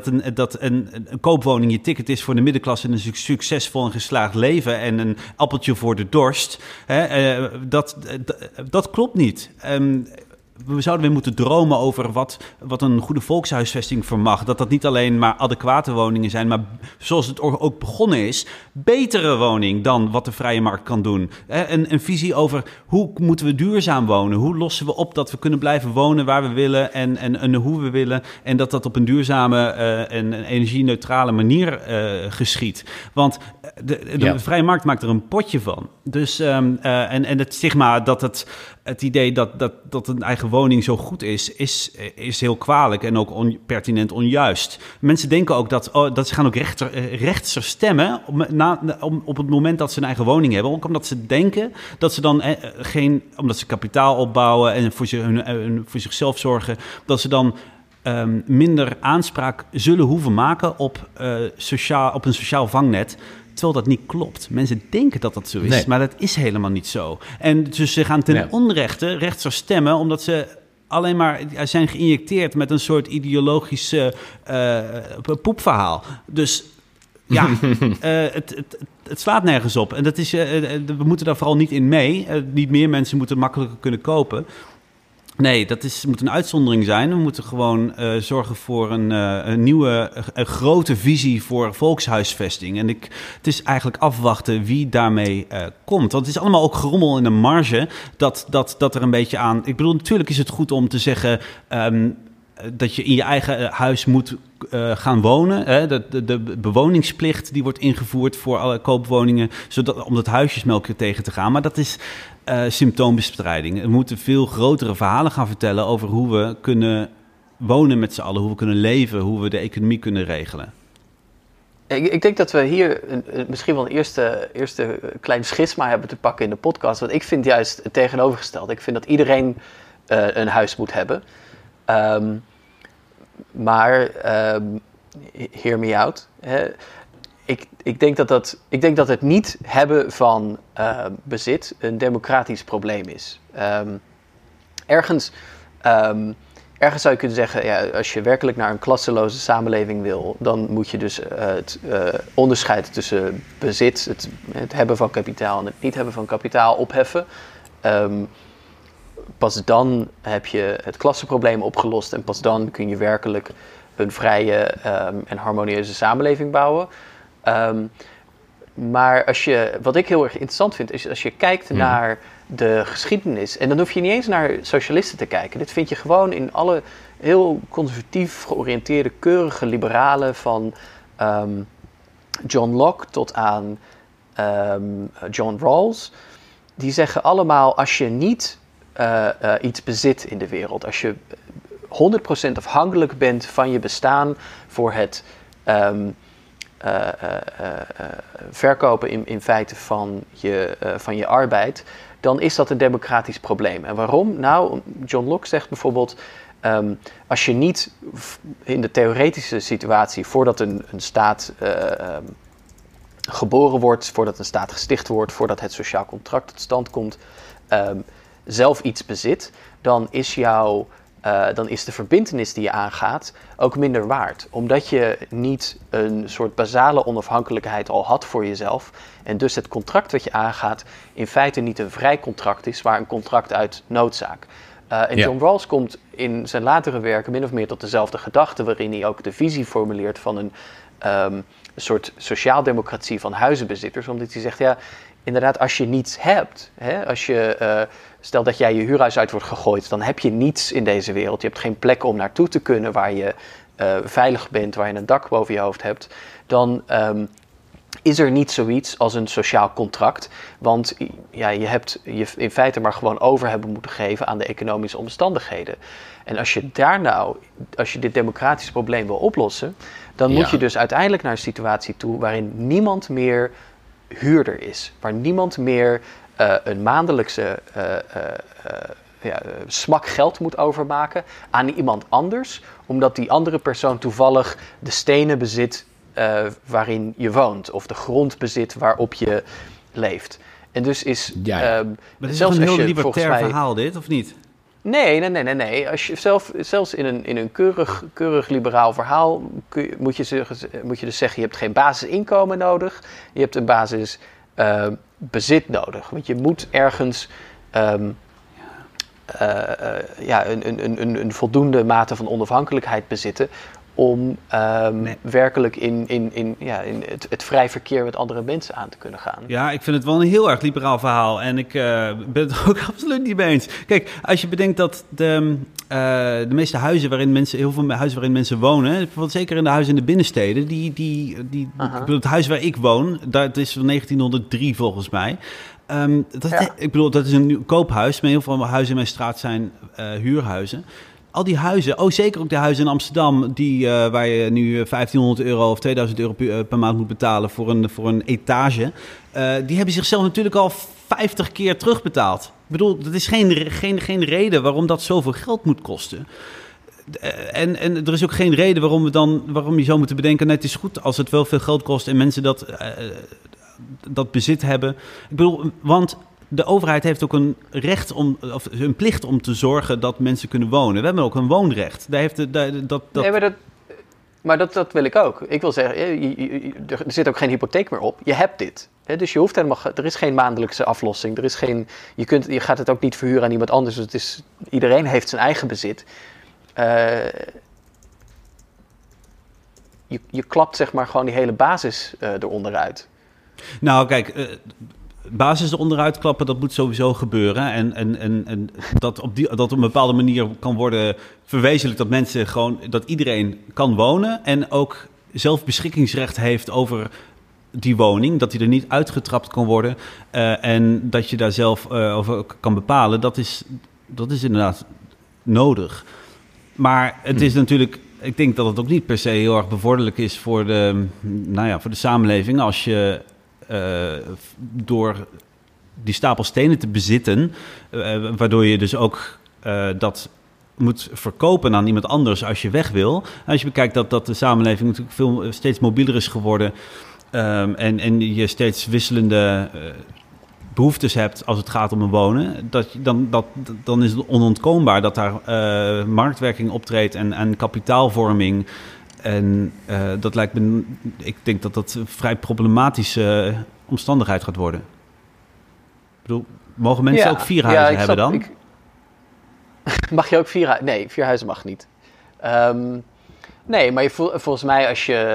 dat een koopwoning je ticket is voor de middenklasse en een succesvol en geslaagd leven en een appeltje voor de dorst. Dat klopt niet. We zouden weer moeten dromen over wat een goede volkshuisvesting vermag. Dat niet alleen maar adequate woningen zijn, maar zoals het ook begonnen is, betere woning dan wat de vrije markt kan doen. Een visie over hoe moeten we duurzaam wonen? Hoe lossen we op dat we kunnen blijven wonen waar we willen en hoe we willen? En dat op een duurzame en energie-neutrale manier geschiet. Want de vrije markt maakt er een potje van. Dus, en het stigma dat het idee dat een eigen woning zo goed is heel kwalijk en ook pertinent onjuist. Mensen denken ook dat ze gaan ook rechtser stemmen op het moment dat ze een eigen woning hebben. Ook omdat ze denken dat ze dan omdat ze kapitaal opbouwen en voor zichzelf zorgen, dat ze dan minder aanspraak zullen hoeven maken op een sociaal vangnet. Terwijl dat niet klopt. Mensen denken dat dat zo is, maar dat is helemaal niet zo. En dus ze gaan ten onrechte rechtser stemmen, omdat ze alleen maar zijn geïnjecteerd met een soort ideologisch poepverhaal. Dus Ja, het slaat nergens op. En dat is, we moeten daar vooral niet in mee. Niet meer mensen moeten makkelijker kunnen kopen. Nee, dat moet een uitzondering zijn. We moeten gewoon zorgen voor een nieuwe, een grote visie voor volkshuisvesting. En het is eigenlijk afwachten wie daarmee komt. Want het is allemaal ook gerommel in de marge dat er een beetje aan... Ik bedoel, natuurlijk is het goed om te zeggen... dat je in je eigen huis moet gaan wonen. Hè? De bewoningsplicht die wordt ingevoerd voor alle koopwoningen, om dat huisjesmelkje tegen te gaan. Maar dat is symptoombestrijding. We moeten veel grotere verhalen gaan vertellen over hoe we kunnen wonen met z'n allen, hoe we kunnen leven, hoe we de economie kunnen regelen. Ik denk dat we hier misschien wel een eerste klein schisma hebben te pakken in de podcast. Want ik vind juist het tegenovergestelde. Ik vind dat iedereen een huis moet hebben. Hear me out. Ik denk dat het niet hebben van bezit een democratisch probleem is. Ergens zou je kunnen zeggen... Ja, als je werkelijk naar een klasseloze samenleving wil... dan moet je dus het onderscheid tussen bezit... Het hebben van kapitaal en het niet hebben van kapitaal opheffen... Pas dan heb je het klassenprobleem opgelost... en pas dan kun je werkelijk een vrije en harmonieuze samenleving bouwen. Maar wat ik heel erg interessant vind... is als je kijkt naar de geschiedenis... en dan hoef je niet eens naar socialisten te kijken. Dit vind je gewoon in alle heel conservatief georiënteerde... keurige liberalen van John Locke tot aan John Rawls. Die zeggen allemaal, als je niet... iets bezit in de wereld. Als je 100% afhankelijk bent van je bestaan voor het verkopen in feite van je arbeid, dan is dat een democratisch probleem. En waarom? Nou, John Locke zegt bijvoorbeeld, als je niet in de theoretische situatie, voordat een staat geboren wordt, voordat een staat gesticht wordt, voordat het sociaal contract tot stand komt, zelf iets bezit, dan is de verbintenis die je aangaat ook minder waard. Omdat je niet een soort basale onafhankelijkheid al had voor jezelf. En dus het contract wat je aangaat in feite niet een vrij contract is, maar een contract uit noodzaak. John Rawls komt in zijn latere werken min of meer tot dezelfde gedachte, waarin hij ook de visie formuleert van een soort sociaaldemocratie van huizenbezitters. Omdat hij zegt, ja... Inderdaad, als je niets hebt, stel dat jij je huurhuis uit wordt gegooid, dan heb je niets in deze wereld. Je hebt geen plek om naartoe te kunnen waar je veilig bent, waar je een dak boven je hoofd hebt. Dan is er niet zoiets als een sociaal contract, want ja, je hebt je in feite maar gewoon over hebben moeten geven aan de economische omstandigheden. En als je dit democratische probleem wil oplossen, dan moet je dus uiteindelijk naar een situatie toe waarin niemand meer... huurder is, waar niemand meer een maandelijkse smak geld moet overmaken aan iemand anders, omdat die andere persoon toevallig de stenen bezit waarin je woont, of de grond bezit waarop je leeft. En dus is... maar het is zelfs een heel libertair verhaal dit, of niet? Nee. Als je zelfs in een keurig liberaal verhaal moet je dus zeggen... je hebt geen basisinkomen nodig, je hebt een basisbezit nodig. Want je moet ergens een voldoende mate van onafhankelijkheid bezitten... om werkelijk in het vrij verkeer met andere mensen aan te kunnen gaan. Ja, ik vind het wel een heel erg liberaal verhaal. En ik ben het ook absoluut niet mee eens. Kijk, als je bedenkt dat de meeste huizen waarin mensen... heel veel huizen waarin mensen wonen... bijvoorbeeld zeker in de huizen in de binnensteden... het huis waar ik woon... dat is van 1903 volgens mij... Ik bedoel, dat is een koophuis... maar heel veel huizen in mijn straat zijn huurhuizen... Al die huizen, zeker ook de huizen in Amsterdam... waar je nu €1.500 of €2.000 per maand moet betalen voor een etage... die hebben zichzelf natuurlijk al 50 keer terugbetaald. Ik bedoel, dat is geen reden waarom dat zoveel geld moet kosten. En er is ook geen reden waarom je zou moeten bedenken... net is goed als het wel veel geld kost en mensen dat bezit hebben. Ik bedoel, want... De overheid heeft ook een recht of een plicht om te zorgen dat mensen kunnen wonen. We hebben ook een woonrecht. Daar heeft de, dat, dat... Nee, maar dat, Maar dat wil ik ook. Ik wil zeggen, er zit ook geen hypotheek meer op. Je hebt dit. Hè? Dus je hoeft helemaal... Er is geen maandelijkse aflossing. Er is geen, je gaat het ook niet verhuren aan iemand anders. Dus het is, iedereen heeft zijn eigen bezit. Je klapt zeg maar gewoon die hele basis eronder uit. Nou, kijk... basis eronderuit klappen, dat moet sowieso gebeuren. En dat op een bepaalde manier kan worden verwezenlijkt dat mensen gewoon, dat iedereen kan wonen en ook zelf beschikkingsrecht heeft over die woning, dat die er niet uitgetrapt kan worden en dat je daar zelf over kan bepalen. Dat is inderdaad nodig. Maar het is natuurlijk... Ik denk dat het ook niet per se heel erg bevorderlijk is voor de samenleving als je... door die stapel stenen te bezitten, waardoor je dus ook dat moet verkopen aan iemand anders als je weg wil. En als je bekijkt dat de samenleving natuurlijk steeds mobieler is geworden en je steeds wisselende behoeftes hebt als het gaat om een wonen, dan is het onontkoombaar dat daar marktwerking optreedt en kapitaalvorming. En dat lijkt me... Ik denk dat een vrij problematische omstandigheid gaat worden. Ik bedoel, mogen mensen ook vierhuizen hebben dan? Mag je ook vierhuizen? Nee, vierhuizen mag niet. Nee, maar volgens mij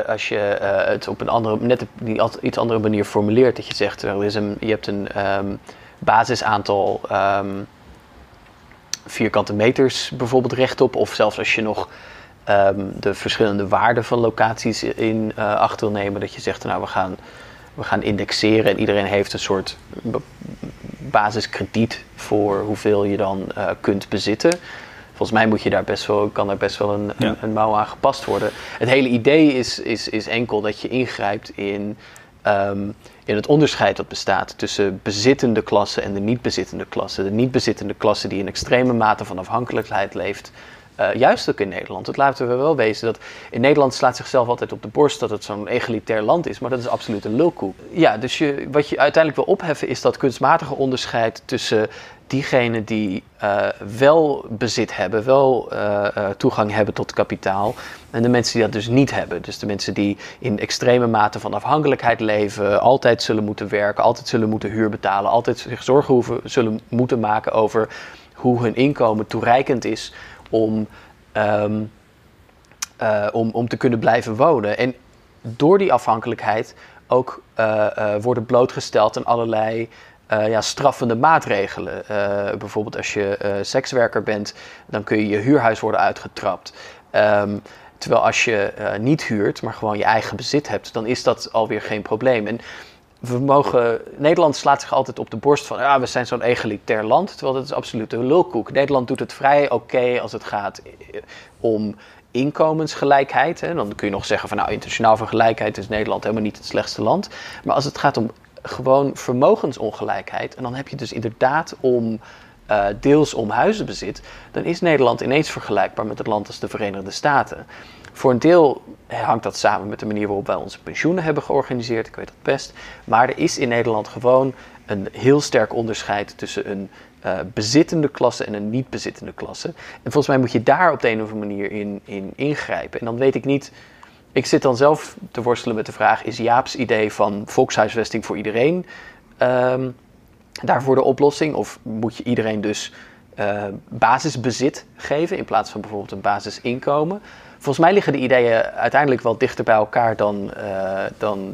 als je het op een andere... net op iets andere manier formuleert... dat je zegt, je hebt een basisaantal vierkante meters bijvoorbeeld rechtop... of zelfs als je nog... de verschillende waarden van locaties in acht wil nemen. Dat je zegt, nou, we gaan indexeren... en iedereen heeft een soort basiskrediet... voor hoeveel je dan kunt bezitten. Volgens mij moet je daar kan daar best wel een mouw aan gepast worden. Het hele idee is enkel dat je ingrijpt in het onderscheid dat bestaat... tussen bezittende klassen en de niet-bezittende klassen. De niet-bezittende klasse die in extreme mate van afhankelijkheid leeft... juist ook in Nederland. Dat laten we wel wezen. Dat in Nederland slaat zichzelf altijd op de borst dat het zo'n egalitair land is. Maar dat is absoluut een lulkoek. Ja, dus wat je uiteindelijk wil opheffen is dat kunstmatige onderscheid tussen diegenen die wel bezit hebben, wel toegang hebben tot kapitaal en de mensen die dat dus niet hebben. Dus de mensen die in extreme mate van afhankelijkheid leven, altijd zullen moeten werken, altijd zullen moeten huur betalen, altijd zich zorgen zullen moeten maken over hoe hun inkomen toereikend is om te kunnen blijven wonen. En door die afhankelijkheid ook worden blootgesteld aan allerlei straffende maatregelen. Bijvoorbeeld als je sekswerker bent, dan kun je huurhuis worden uitgetrapt. Terwijl als je niet huurt, maar gewoon je eigen bezit hebt, dan is dat alweer geen probleem. En Nederland slaat zich altijd op de borst van... we zijn zo'n egalitair land, terwijl dat is absoluut een lulkoek. Nederland doet het vrij oké als het gaat om inkomensgelijkheid. Hè. Dan kun je nog zeggen van... internationaal voor gelijkheid is Nederland helemaal niet het slechtste land. Maar als het gaat om gewoon vermogensongelijkheid... en dan heb je dus inderdaad deels om huizenbezit... dan is Nederland ineens vergelijkbaar met het land als de Verenigde Staten... Voor een deel hangt dat samen met de manier waarop wij onze pensioenen hebben georganiseerd. Ik weet dat best. Maar er is in Nederland gewoon een heel sterk onderscheid tussen een bezittende klasse en een niet bezittende klasse. En volgens mij moet je daar op de een of andere manier in ingrijpen. En dan weet ik niet... Ik zit dan zelf te worstelen met de vraag... is Jaap's idee van volkshuisvesting voor iedereen daarvoor de oplossing? Of moet je iedereen dus basisbezit geven in plaats van bijvoorbeeld een basisinkomen? Volgens mij liggen de ideeën uiteindelijk wel dichter bij elkaar dan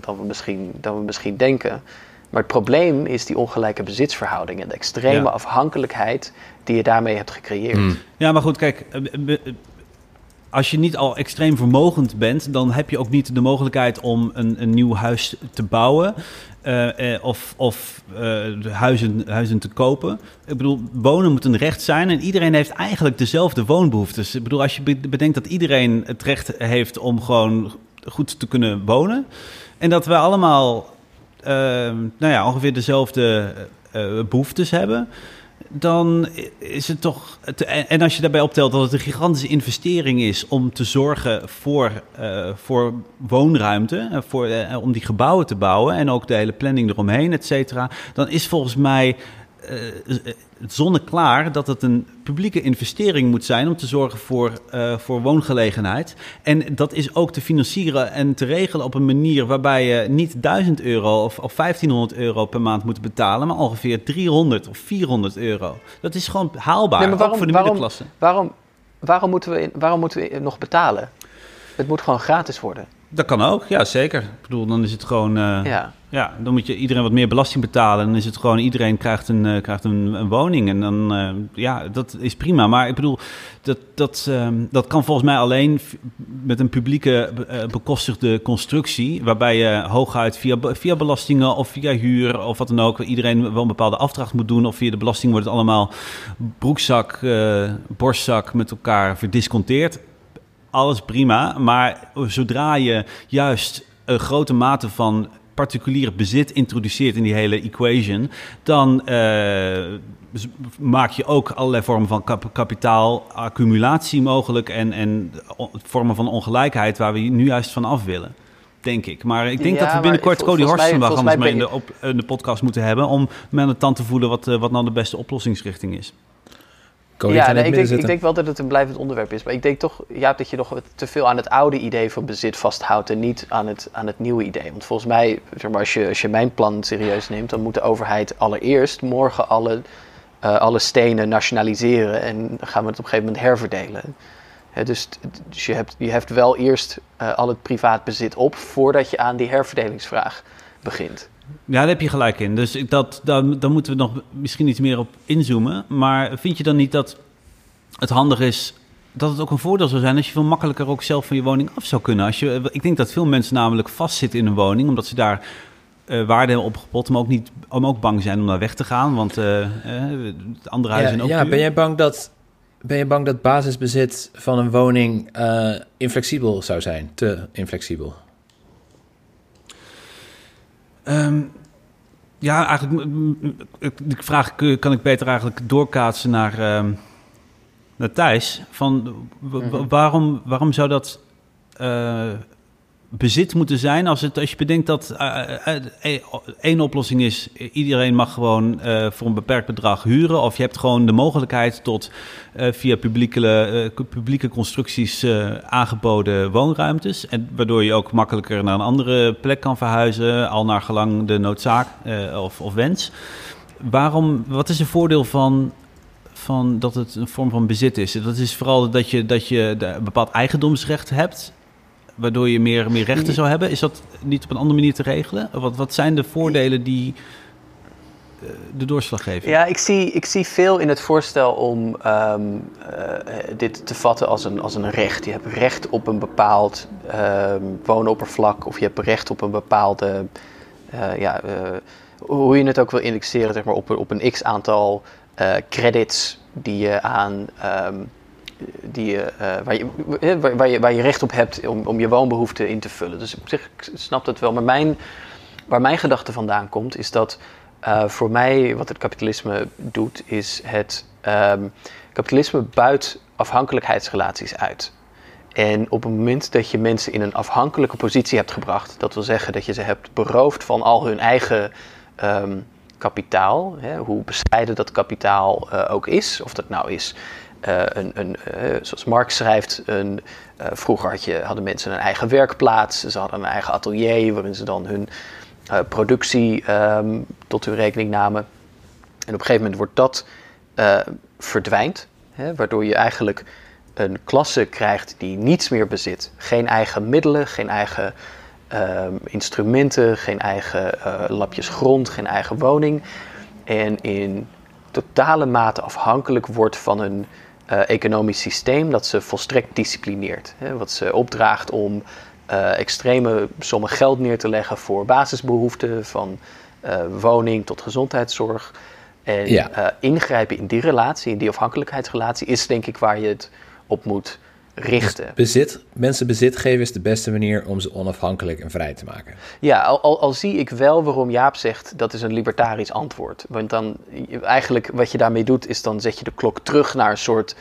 we misschien denken. Maar het probleem is die ongelijke bezitsverhouding en de extreme afhankelijkheid die je daarmee hebt gecreëerd. Ja, maar goed, kijk, als je niet al extreem vermogend bent, dan heb je ook niet de mogelijkheid om een nieuw huis te bouwen huizen te kopen. Ik bedoel, wonen moet een recht zijn en iedereen heeft eigenlijk dezelfde woonbehoeftes. Ik bedoel, als je bedenkt dat iedereen het recht heeft om gewoon goed te kunnen wonen en dat we allemaal ongeveer dezelfde behoeftes hebben... dan is het toch... En als je daarbij optelt dat het een gigantische investering is... om te zorgen voor woonruimte, om die gebouwen te bouwen... en ook de hele planning eromheen, et cetera... dan is volgens mij zonneklaar dat het een publieke investering moet zijn om te zorgen voor woongelegenheid. En dat is ook te financieren en te regelen op een manier waarbij je niet 1.000 euro of 1.500 euro per maand moet betalen, maar ongeveer 300 of 400 euro. Dat is gewoon haalbaar, nee, maar waarom, ook voor de middenklasse. Waarom moeten we nog betalen? Het moet gewoon gratis worden. Dat kan ook, ja, zeker. Ik bedoel, dan is het gewoon... Ja, dan moet je iedereen wat meer belasting betalen. Dan is het gewoon, iedereen krijgt een woning. En dan, dat is prima. Maar ik bedoel, dat kan volgens mij alleen met een publieke bekostigde constructie, waarbij je hooguit via belastingen of via huur of wat dan ook, iedereen wel een bepaalde afdracht moet doen. Of via de belasting wordt het allemaal broekzak, borstzak met elkaar verdisconteerd. Alles prima, maar zodra je juist een grote mate van particulier bezit introduceert in die hele equation, dan maak je ook allerlei vormen van kapitaalaccumulatie mogelijk en vormen van ongelijkheid waar we nu juist van af willen, denk ik. Maar ik denk dat we binnenkort Cody Horstenbach anders mee in de podcast moeten hebben om met de tand te voelen wat nou de beste oplossingsrichting is. Ik denk wel dat het een blijvend onderwerp is. Maar ik denk toch, Jaap, dat je nog te veel aan het oude idee van bezit vasthoudt en niet aan het nieuwe idee. Want volgens mij, zeg maar, als je mijn plan serieus neemt, dan moet de overheid allereerst morgen alle stenen nationaliseren en gaan we het op een gegeven moment herverdelen. Hè, dus je hebt wel eerst al het privaat bezit op voordat je aan die herverdelingsvraag begint. Ja, daar heb je gelijk in. Dus daar moeten we nog misschien iets meer op inzoomen. Maar vind je dan niet dat het handig is, dat het ook een voordeel zou zijn als je veel makkelijker ook zelf van je woning af zou kunnen? Ik denk dat veel mensen namelijk vastzitten in een woning, omdat ze daar waarde hebben opgepot, maar ook bang zijn om daar weg te gaan. Want andere huizen zijn ook duur. Ben je bang dat basisbezit van een woning inflexibel zou zijn? Te inflexibel? Eigenlijk. De vraag kan ik beter eigenlijk doorkaatsen naar Thijs. Van waarom zou dat bezit moeten zijn als je bedenkt dat één oplossing is, iedereen mag gewoon voor een beperkt bedrag huren, of je hebt gewoon de mogelijkheid tot via publieke constructies aangeboden woonruimtes, en waardoor je ook makkelijker naar een andere plek kan verhuizen, al naar gelang de noodzaak of wens. Wat is het voordeel van dat het een vorm van bezit is? Dat is vooral dat je een bepaald eigendomsrecht hebt, waardoor je meer rechten zou hebben. Is dat niet op een andere manier te regelen? Wat zijn de voordelen die de doorslag geven? Ja, ik zie veel in het voorstel om dit te vatten als een recht. Je hebt recht op een bepaald woonoppervlak, of je hebt recht op een bepaalde, hoe je het ook wil indexeren, zeg maar, op een x-aantal credits die je aan... waar je recht op hebt om je woonbehoeften in te vullen. Dus op zich, ik snap dat wel. Maar waar mijn gedachte vandaan komt, is dat voor mij wat het kapitalisme doet, is het kapitalisme buit afhankelijkheidsrelaties uit. En op het moment dat je mensen in een afhankelijke positie hebt gebracht, dat wil zeggen dat je ze hebt beroofd van al hun eigen kapitaal, hè, hoe bescheiden dat kapitaal ook is, of dat nou is... zoals Marx schrijft, vroeger hadden mensen een eigen werkplaats. Ze hadden een eigen atelier waarin ze dan hun productie tot hun rekening namen. En op een gegeven moment wordt dat verdwijnt. Hè, waardoor je eigenlijk een klasse krijgt die niets meer bezit. Geen eigen middelen, geen eigen instrumenten, geen eigen lapjes grond, geen eigen woning. En in totale mate afhankelijk wordt van een economisch systeem dat ze volstrekt disciplineert. Hè, wat ze opdraagt om extreme sommen geld neer te leggen voor basisbehoeften, van woning tot gezondheidszorg. En ingrijpen in die relatie, in die afhankelijkheidsrelatie, is denk ik waar je het op moet richten. Dus mensen bezit geven is de beste manier om ze onafhankelijk en vrij te maken. Ja, al zie ik wel waarom Jaap zegt dat is een libertarisch antwoord. Want dan eigenlijk wat je daarmee doet is dan zet je de klok terug naar een soort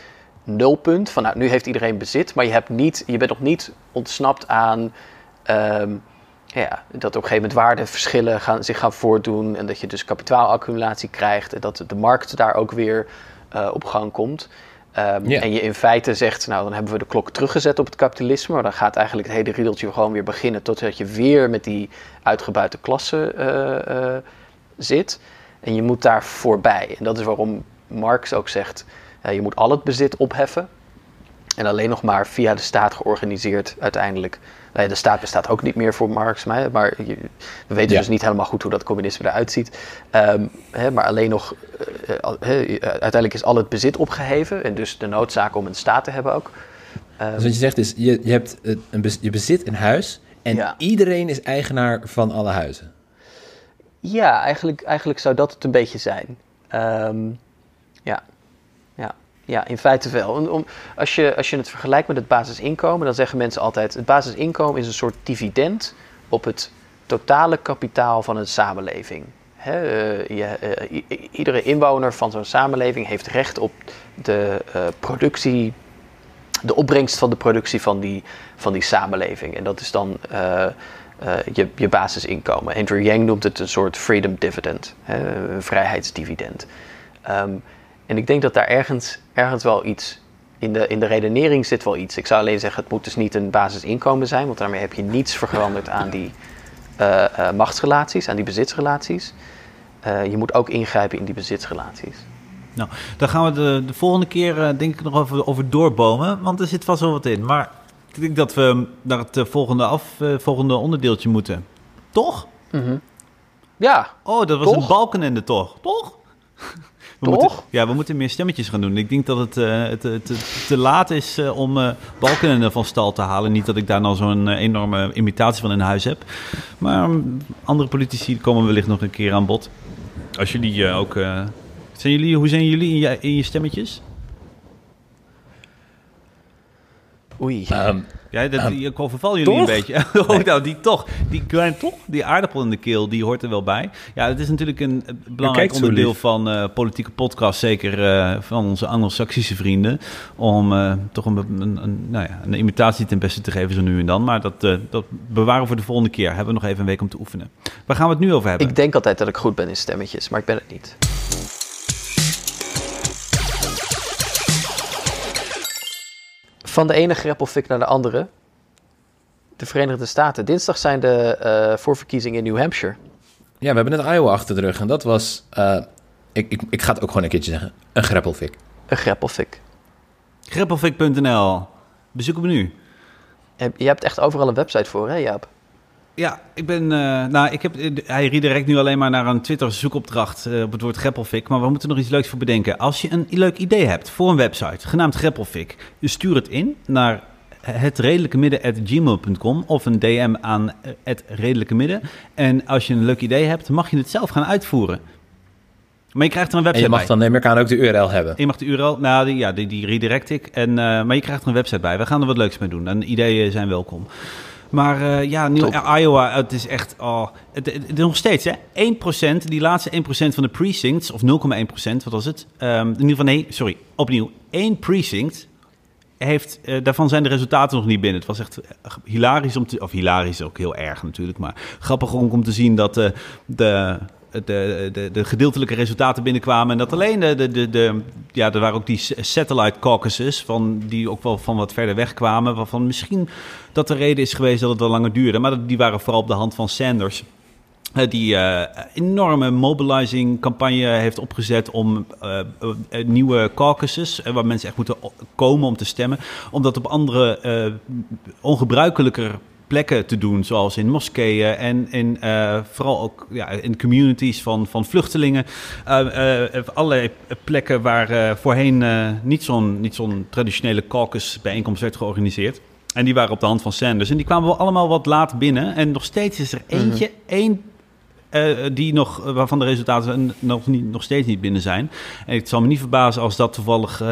nulpunt. Van nu heeft iedereen bezit, maar je bent nog niet ontsnapt aan ja, dat op een gegeven moment waardeverschillen zich gaan voordoen en dat je dus kapitaalaccumulatie krijgt en dat de markt daar ook weer op gang komt. En je in feite zegt, nou dan hebben we de klok teruggezet op het kapitalisme, maar dan gaat eigenlijk het hele riedeltje gewoon weer beginnen totdat je weer met die uitgebuite klasse zit. En je moet daar voorbij. En dat is waarom Marx ook zegt, je moet al het bezit opheffen. En alleen nog maar via de staat georganiseerd uiteindelijk. Nou ja, de staat bestaat ook niet meer voor Marx, maar we weten dus niet helemaal goed hoe dat communisme eruit ziet. Maar alleen nog, uiteindelijk is al het bezit opgeheven en dus de noodzaak om een staat te hebben ook. Dus wat je zegt is, je hebt je bezit een huis en iedereen is eigenaar van alle huizen. Ja, eigenlijk zou dat het een beetje zijn. Ja, in feite wel. Als je het vergelijkt met het basisinkomen, dan zeggen mensen altijd, het basisinkomen is een soort dividend op het totale kapitaal van een samenleving. Iedere inwoner van zo'n samenleving heeft recht op de productie, de opbrengst van de productie van die samenleving. En dat is dan je basisinkomen. Andrew Yang noemt het een soort freedom dividend, een vrijheidsdividend. En ik denk dat daar ergens wel iets, in de redenering zit wel iets. Ik zou alleen zeggen, het moet dus niet een basisinkomen zijn, want daarmee heb je niets veranderd aan die machtsrelaties, aan die bezitsrelaties. Je moet ook ingrijpen in die bezitsrelaties. Nou, daar gaan we de volgende keer denk ik nog over doorbomen, want er zit vast wel wat in. Maar ik denk dat we naar het volgende onderdeeltje moeten. Toch? Mm-hmm. Ja. Oh, dat was toch? Een balkenende toch? Toch? We moeten meer stemmetjes gaan doen. Ik denk dat het te laat is om Balkenende van stal te halen. Niet dat ik daar nou zo'n enorme imitatie van in huis heb. Maar andere politici komen wellicht nog een keer aan bod. Als jullie ook... hoe zijn jullie in je stemmetjes? Oei. Ik overval jullie toch? Een beetje. Oh, nou, die toch. Die klein toch. Die aardappel in de keel, die hoort er wel bij. Ja, dat is natuurlijk een belangrijk onderdeel van politieke podcasts. Zeker van onze Anglo-Saxische vrienden. Om toch een imitatie ten beste te geven zo nu en dan. Maar dat bewaren we voor de volgende keer. Hebben we nog even een week om te oefenen. Waar gaan we het nu over hebben? Ik denk altijd dat ik goed ben in stemmetjes, maar ik ben het niet. Van de ene greppelfik naar de andere. De Verenigde Staten. Dinsdag zijn de voorverkiezingen in New Hampshire. Ja, we hebben net Iowa achter de rug. En dat was, ik ga het ook gewoon een keertje zeggen, een greppelfik. Een greppelfik. Greppelfik.nl. Bezoek hem nu. Je hebt echt overal een website voor, hè Jaap? Ja, ik ben... hij redirect nu alleen maar naar een Twitter zoekopdracht op het woord Greppelfik. Maar we moeten nog iets leuks voor bedenken. Als je een leuk idee hebt voor een website, genaamd Greppelfik, stuur het in naar hetredelijkemidden@gmail.com of een DM aan @redelijkemidden. En als je een leuk idee hebt, mag je het zelf gaan uitvoeren. Maar je krijgt er een website bij. En je mag dan neem ik aan ook de URL hebben. Je mag de URL... Nou, die redirect ik. Maar je krijgt er een website bij. We gaan er wat leuks mee doen. En ideeën zijn welkom. Maar Iowa, het is echt... Oh, het nog steeds, hè? 1%, die laatste 1% van de precincts... of 0,1%, wat was het? Opnieuw. 1 precinct heeft... daarvan zijn de resultaten nog niet binnen. Het was echt hilarisch om te... Of hilarisch ook heel erg natuurlijk, maar... grappig om te zien dat de gedeeltelijke resultaten binnenkwamen... en dat alleen er waren ook die satellite caucuses... die ook wel van wat verder weg kwamen... waarvan misschien dat de reden is geweest dat het wel langer duurde... maar die waren vooral op de hand van Sanders... die enorme mobilizing campagne heeft opgezet... om nieuwe caucuses, waar mensen echt moeten komen om te stemmen... om dat op andere, ongebruikelijker... plekken te doen, zoals in moskeeën en in vooral ook in communities van vluchtelingen. Allerlei plekken waar voorheen niet zo'n traditionele caucus-bijeenkomst werd georganiseerd. En die waren op de hand van Sanders. En die kwamen wel allemaal wat laat binnen. En nog steeds is er eentje, waarvan de resultaten nog steeds niet binnen zijn. En het zal me niet verbazen als dat toevallig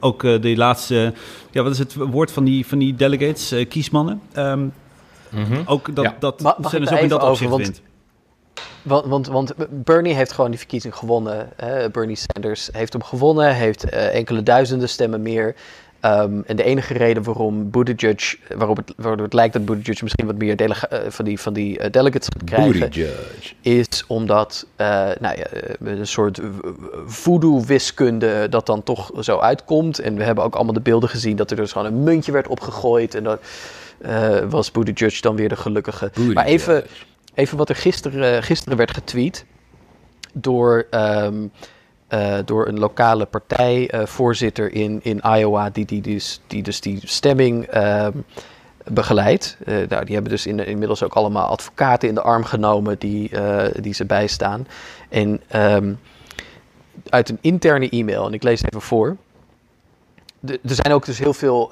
ook de laatste... wat is het woord van die delegates, kiesmannen... Ook dat zijn dus ook in dat opzicht wint. Want Bernie heeft gewoon die verkiezing gewonnen. Bernie Sanders heeft hem gewonnen, heeft enkele duizenden stemmen meer. En de enige reden waarom Buttigieg, waardoor het lijkt dat Buttigieg misschien wat meer van die delegates gaat krijgen, Buttigieg, is omdat een soort voodoo-wiskunde dat dan toch zo uitkomt. En we hebben ook allemaal de beelden gezien dat er dus gewoon een muntje werd opgegooid. En dat was Buttigieg dan weer de gelukkige. Buttigieg. Maar even wat er gisteren werd getweet door een lokale partijvoorzitter in Iowa, die stemming begeleidt. Die hebben dus inmiddels ook allemaal advocaten in de arm genomen die ze bijstaan. En uit een interne e-mail, en ik lees even voor. Er zijn ook dus heel veel,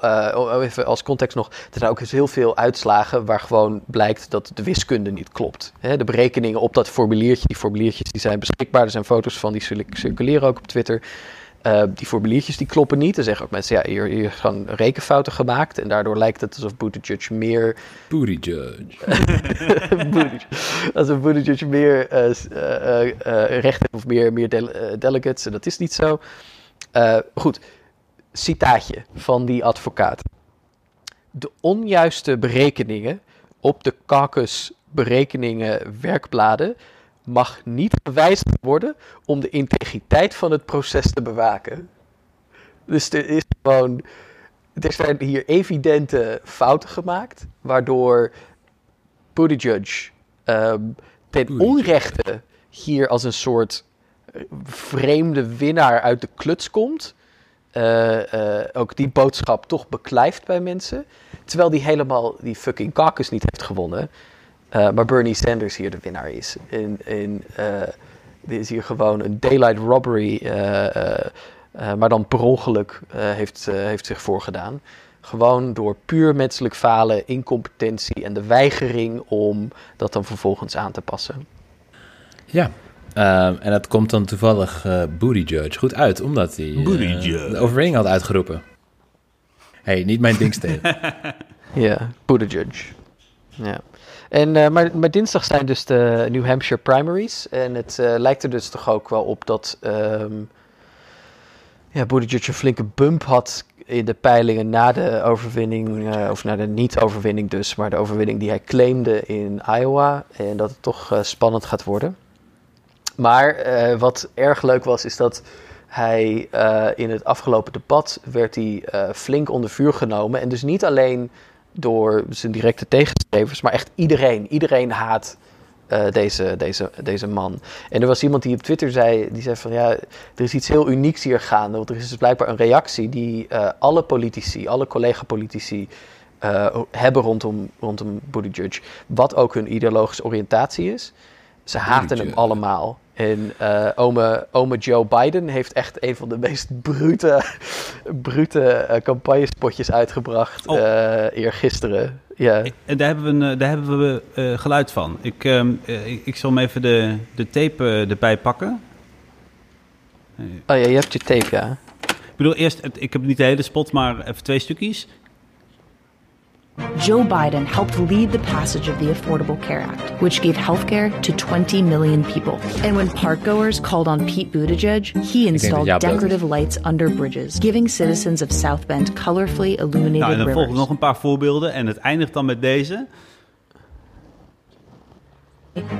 even als context nog, er zijn ook dus heel veel uitslagen waar gewoon blijkt dat de wiskunde niet klopt. De berekeningen op dat formuliertje, die formuliertjes die zijn beschikbaar, er zijn foto's van, die circuleren ook op Twitter. Die formuliertjes die kloppen niet. Dan zeggen ook mensen, ja, hier gaan rekenfouten gemaakt. En daardoor lijkt het alsof Buttigieg meer... alsof Buttigieg meer recht heeft of meer delegates. En dat is niet zo. Goed. Citaatje van die advocaat. De onjuiste berekeningen op de caucus berekeningen werkbladen mag niet gewijzigd worden om de integriteit van het proces te bewaken. Dus er zijn hier evidente fouten gemaakt, waardoor Buttigieg ten onrechte hier als een soort vreemde winnaar uit de kluts komt. Ook die boodschap toch beklijft bij mensen. Terwijl die helemaal die fucking caucus niet heeft gewonnen. Maar Bernie Sanders hier de winnaar is. Dit is hier gewoon een daylight robbery. Maar dan per ongeluk heeft zich voorgedaan. Gewoon door puur menselijk falen, incompetentie en de weigering om dat dan vervolgens aan te passen. Ja. En dat komt dan toevallig Buttigieg goed uit, omdat hij de overwinning had uitgeroepen. Hey, niet mijn ding stelen. Ja, Buttigieg. Ja. En, maar dinsdag zijn dus de New Hampshire primaries. En het lijkt er dus toch ook wel op dat Buttigieg een flinke bump had in de peilingen na de overwinning, of na de niet-overwinning dus, maar de overwinning die hij claimde in Iowa. En dat het toch spannend gaat worden. Maar wat erg leuk was, is dat hij in het afgelopen debat werd hij flink onder vuur genomen. En dus niet alleen door zijn directe tegenstrevers, maar echt iedereen. Iedereen haat deze man. En er was iemand die op Twitter zei, die zei van ja, er is iets heel unieks hier gaande. Want er is dus blijkbaar een reactie die alle collega-politici hebben rondom Buttigieg. Wat ook hun ideologische oriëntatie is. Ze haten hem allemaal. En ome Joe Biden heeft echt een van de meest brute campagnespotjes uitgebracht eergisteren. Yeah. Daar hebben we geluid van. Ik zal hem even de tape erbij pakken. Oh ja, je hebt je tape, ja. Ik bedoel, eerst, ik heb niet de hele spot, maar even twee stukjes. Joe Biden helped lead the passage of the Affordable Care Act, which gave health care to 20 million people. And when parkgoers called on Pete Buttigieg, he installed decorative lights under bridges, giving citizens of South Bend colorfully illuminated rivers. En dan volgen nog een paar voorbeelden en het eindigt dan met deze.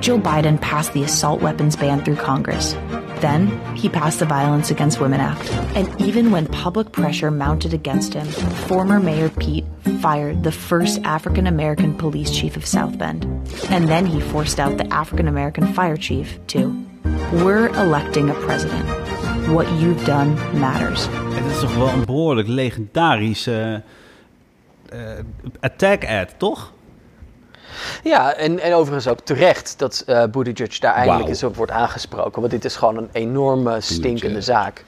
Joe Biden passed the assault weapons ban through Congress. Then, he passed the Violence Against Women Act. And even when public pressure mounted against him, former Mayor Pete fired the first African-American police chief of South Bend. And then he forced out the African-American fire chief, too. We're electing a president. What you've done matters. Het is toch wel een behoorlijk legendarische attack ad, toch? Ja, en overigens ook terecht dat Buttigieg daar eindelijk eens op wordt aangesproken. Want dit is gewoon een enorme stinkende zaak.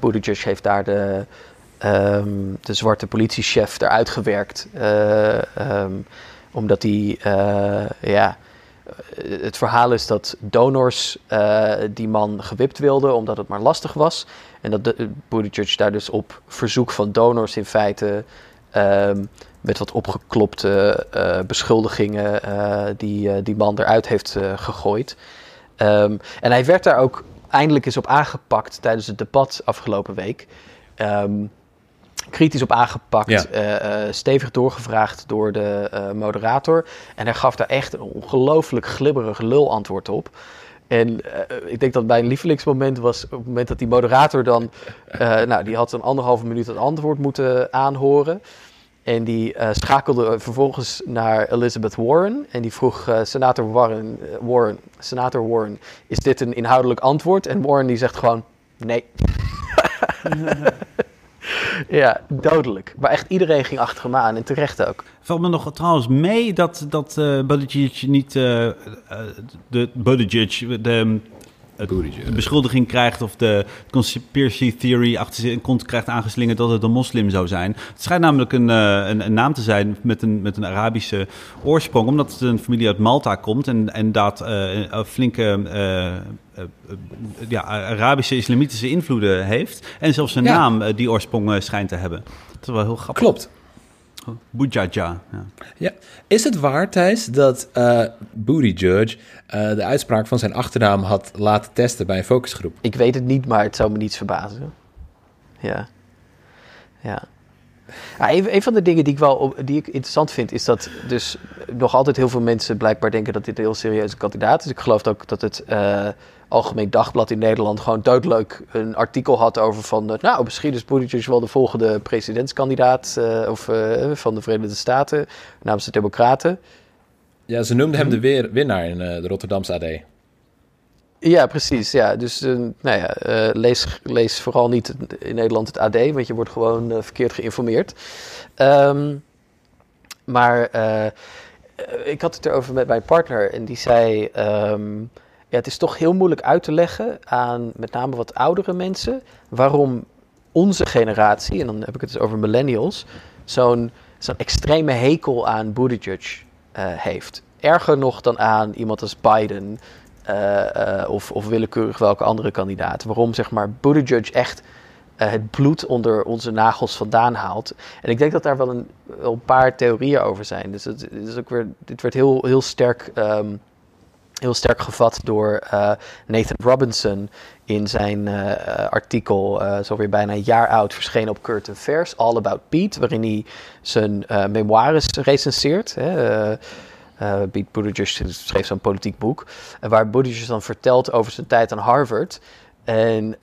Buttigieg heeft daar de zwarte politiechef eruit gewerkt. Omdat hij... het verhaal is dat donors die man gewipt wilden omdat het maar lastig was. En dat Buttigieg daar dus op verzoek van donors in feite... met wat opgeklopte beschuldigingen die man eruit heeft gegooid. En hij werd daar ook eindelijk eens op aangepakt tijdens het debat afgelopen week. kritisch op aangepakt, stevig doorgevraagd door de moderator. En hij gaf daar echt een ongelooflijk glibberig lulantwoord op. En ik denk dat mijn lievelingsmoment was op het moment dat die moderator dan... die had een 1,5 minuut het antwoord moeten aanhoren. En die schakelde vervolgens naar Elizabeth Warren. En die vroeg senator Warren... Senator Warren, is dit een inhoudelijk antwoord? En Warren die zegt gewoon, nee. Ja, dodelijk. Maar echt iedereen ging achter hem aan en terecht ook. Valt me nog trouwens mee dat Buttigieg niet de beschuldiging krijgt of de conspiracy theory achter zijn kont krijgt aangeslingerd dat het een moslim zou zijn. Het schijnt namelijk een naam te zijn met een Arabische oorsprong, omdat het een familie uit Malta komt en dat een flinke Arabische islamitische invloeden heeft. En zelfs zijn naam die oorsprong schijnt te hebben. Dat is wel heel grappig. Klopt. Buttigieg. Ja. Is het waar, Thijs, dat Buttigieg de uitspraak van zijn achternaam had laten testen bij een focusgroep? Ik weet het niet, maar het zou me niets verbazen. Ja. Een van de dingen die ik interessant vind, is dat dus nog altijd heel veel mensen blijkbaar denken dat dit een heel serieuze kandidaat is. Ik geloof ook dat het Algemeen Dagblad in Nederland gewoon doodleuk een artikel had over van... misschien is Buttigieg wel de volgende presidentskandidaat van de Verenigde Staten namens de Democraten. Ja, ze noemden hem de winnaar in de Rotterdamse AD. Ja, precies. Ja. Dus lees vooral niet in Nederland het AD, want je wordt gewoon verkeerd geïnformeerd. Ik had het erover met mijn partner en die zei... het is toch heel moeilijk uit te leggen aan met name wat oudere mensen... waarom onze generatie, en dan heb ik het dus over millennials... zo'n extreme hekel aan Buttigieg heeft. Erger nog dan aan iemand als Biden... of willekeurig welke andere kandidaat. Waarom Buttigieg echt het bloed onder onze nagels vandaan haalt. En ik denk dat daar wel een paar theorieën over zijn. Dus het is ook weer, dit werd heel sterk... Heel sterk gevat door Nathan Robinson in zijn artikel, zo weer bijna een jaar oud, verschenen op Current Affairs, All About Pete, waarin hij zijn memoires recenseert. Pete Buttigieg schreef zo'n politiek boek, waar Buttigieg dan vertelt over zijn tijd aan Harvard. En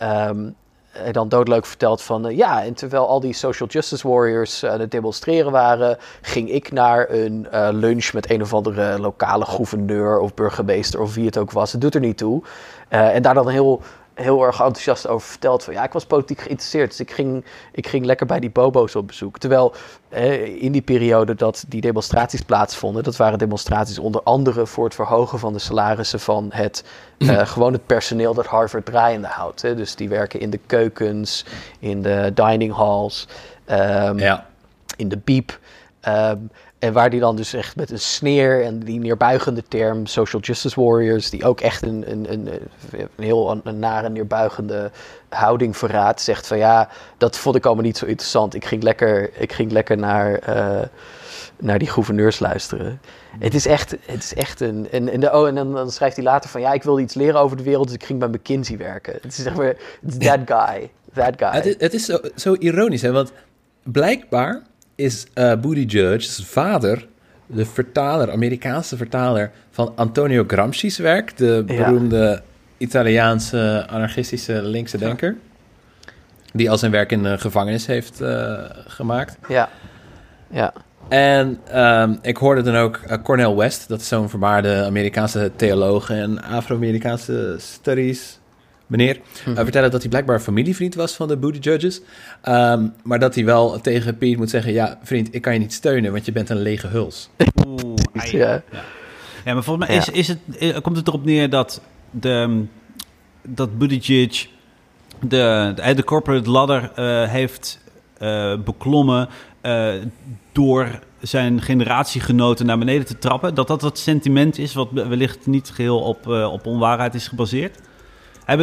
hij dan doodleuk vertelt van... en terwijl al die social justice warriors aan het demonstreren waren... ging ik naar een lunch met een of andere lokale gouverneur of burgemeester... of wie het ook was, het doet er niet toe. En daar dan heel erg enthousiast over verteld van... ik was politiek geïnteresseerd, dus ik ging lekker bij die bobo's op bezoek. Terwijl in die periode dat die demonstraties plaatsvonden... dat waren demonstraties onder andere voor het verhogen van de salarissen... van gewoon het personeel dat Harvard draaiende houdt. Dus die werken in de keukens, in de dining halls, in de biep... En waar die dan dus echt met een sneer en die neerbuigende term social justice warriors... die ook echt een heel nare neerbuigende houding verraadt... zegt van dat vond ik allemaal niet zo interessant. Ik ging lekker naar die gouverneurs luisteren. Het is echt en dan schrijft hij later van... ik wilde iets leren over de wereld, dus ik ging bij McKinsey werken. Het is that guy. Het is zo ironisch, hè, want blijkbaar... is Buttigieg's vader de Amerikaanse vertaler van Antonio Gramsci's werk... de beroemde Italiaanse anarchistische linkse denker... die al zijn werk in de gevangenis heeft gemaakt. Ja. En ik hoorde dan ook Cornel West... dat is zo'n vermaarde Amerikaanse theoloog... en Afro-Amerikaanse studies... meneer, vertellen dat hij blijkbaar een familievriend was van de Buttigieg's. Maar dat hij wel tegen Pete moet zeggen... vriend, ik kan je niet steunen, want je bent een lege huls. Oeh, maar volgens mij komt het erop neer dat Buttigieg de corporate ladder heeft beklommen... door zijn generatiegenoten naar beneden te trappen. Dat het sentiment is wat wellicht niet geheel op onwaarheid is gebaseerd.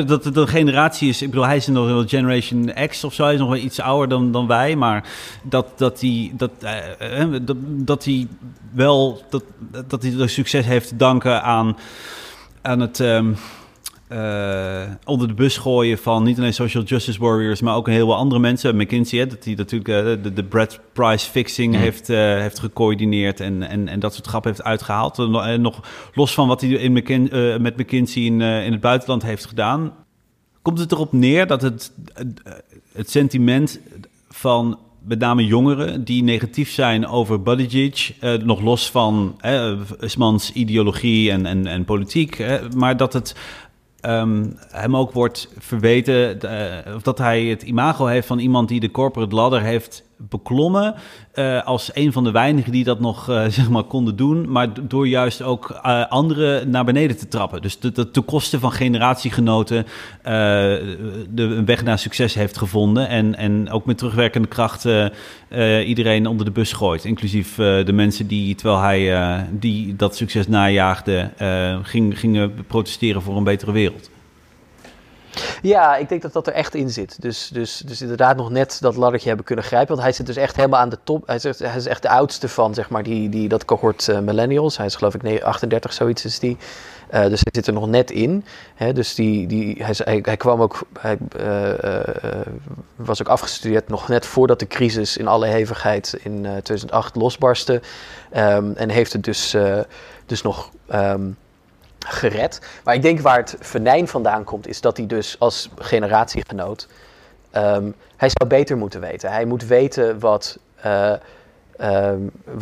Dat het een generatie is... Ik bedoel, hij is nog wel Generation X of zo. Hij is nog wel iets ouder dan wij. Maar dat hij wel succes heeft te danken aan het onder de bus gooien van niet alleen social justice warriors, maar ook een heleboel andere mensen. McKinsey, hè, dat hij natuurlijk de Brad Price fixing heeft gecoördineerd en dat soort grappen heeft uitgehaald. En nog los van wat hij met McKinsey in het buitenland heeft gedaan, komt het erop neer dat het sentiment van met name jongeren die negatief zijn over Buttigieg, nog los van Ismans ideologie en politiek, maar dat het hem ook wordt verweten, of dat hij het imago heeft van iemand die de corporate ladder heeft beklommen, als een van de weinigen die dat nog zeg maar konden doen, maar door juist ook anderen naar beneden te trappen. Dus dat ten koste van generatiegenoten een weg naar succes heeft gevonden en ook met terugwerkende kracht iedereen onder de bus gooit, inclusief de mensen die, terwijl hij die dat succes najaagde, gingen protesteren voor een betere wereld. Ja, ik denk dat dat er echt in zit. Dus inderdaad nog net dat laddertje hebben kunnen grijpen. Want hij zit dus echt helemaal aan de top. Hij is echt de oudste van, zeg maar, die dat cohort millennials. Hij is geloof ik 38, zoiets is die. Dus hij zit er nog net in. Hè? Dus hij kwam ook. Hij was ook afgestudeerd nog net voordat de crisis in alle hevigheid in 2008 losbarstte. En heeft het dus nog gered. Maar ik denk waar het venijn vandaan komt, is dat hij dus als generatiegenoot, hij zou beter moeten weten. Hij moet weten wat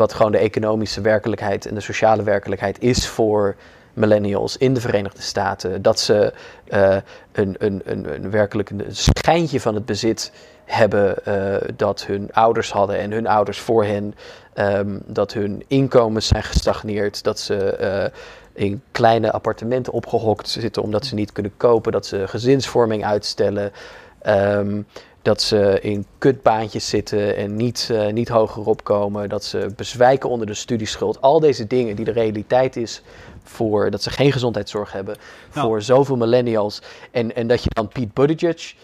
gewoon de economische werkelijkheid en de sociale werkelijkheid is voor millennials in de Verenigde Staten. Dat ze een werkelijk een schijntje van het bezit hebben dat hun ouders hadden en hun ouders voor hen. Dat hun inkomens zijn gestagneerd. Dat ze in kleine appartementen opgehokt zitten omdat ze niet kunnen kopen, dat ze gezinsvorming uitstellen, dat ze in kutbaantjes zitten en niet hoger opkomen, dat ze bezwijken onder de studieschuld. Al deze dingen die de realiteit is voor dat ze geen gezondheidszorg hebben voor zoveel millennials. En dat je dan Pete Buttigieg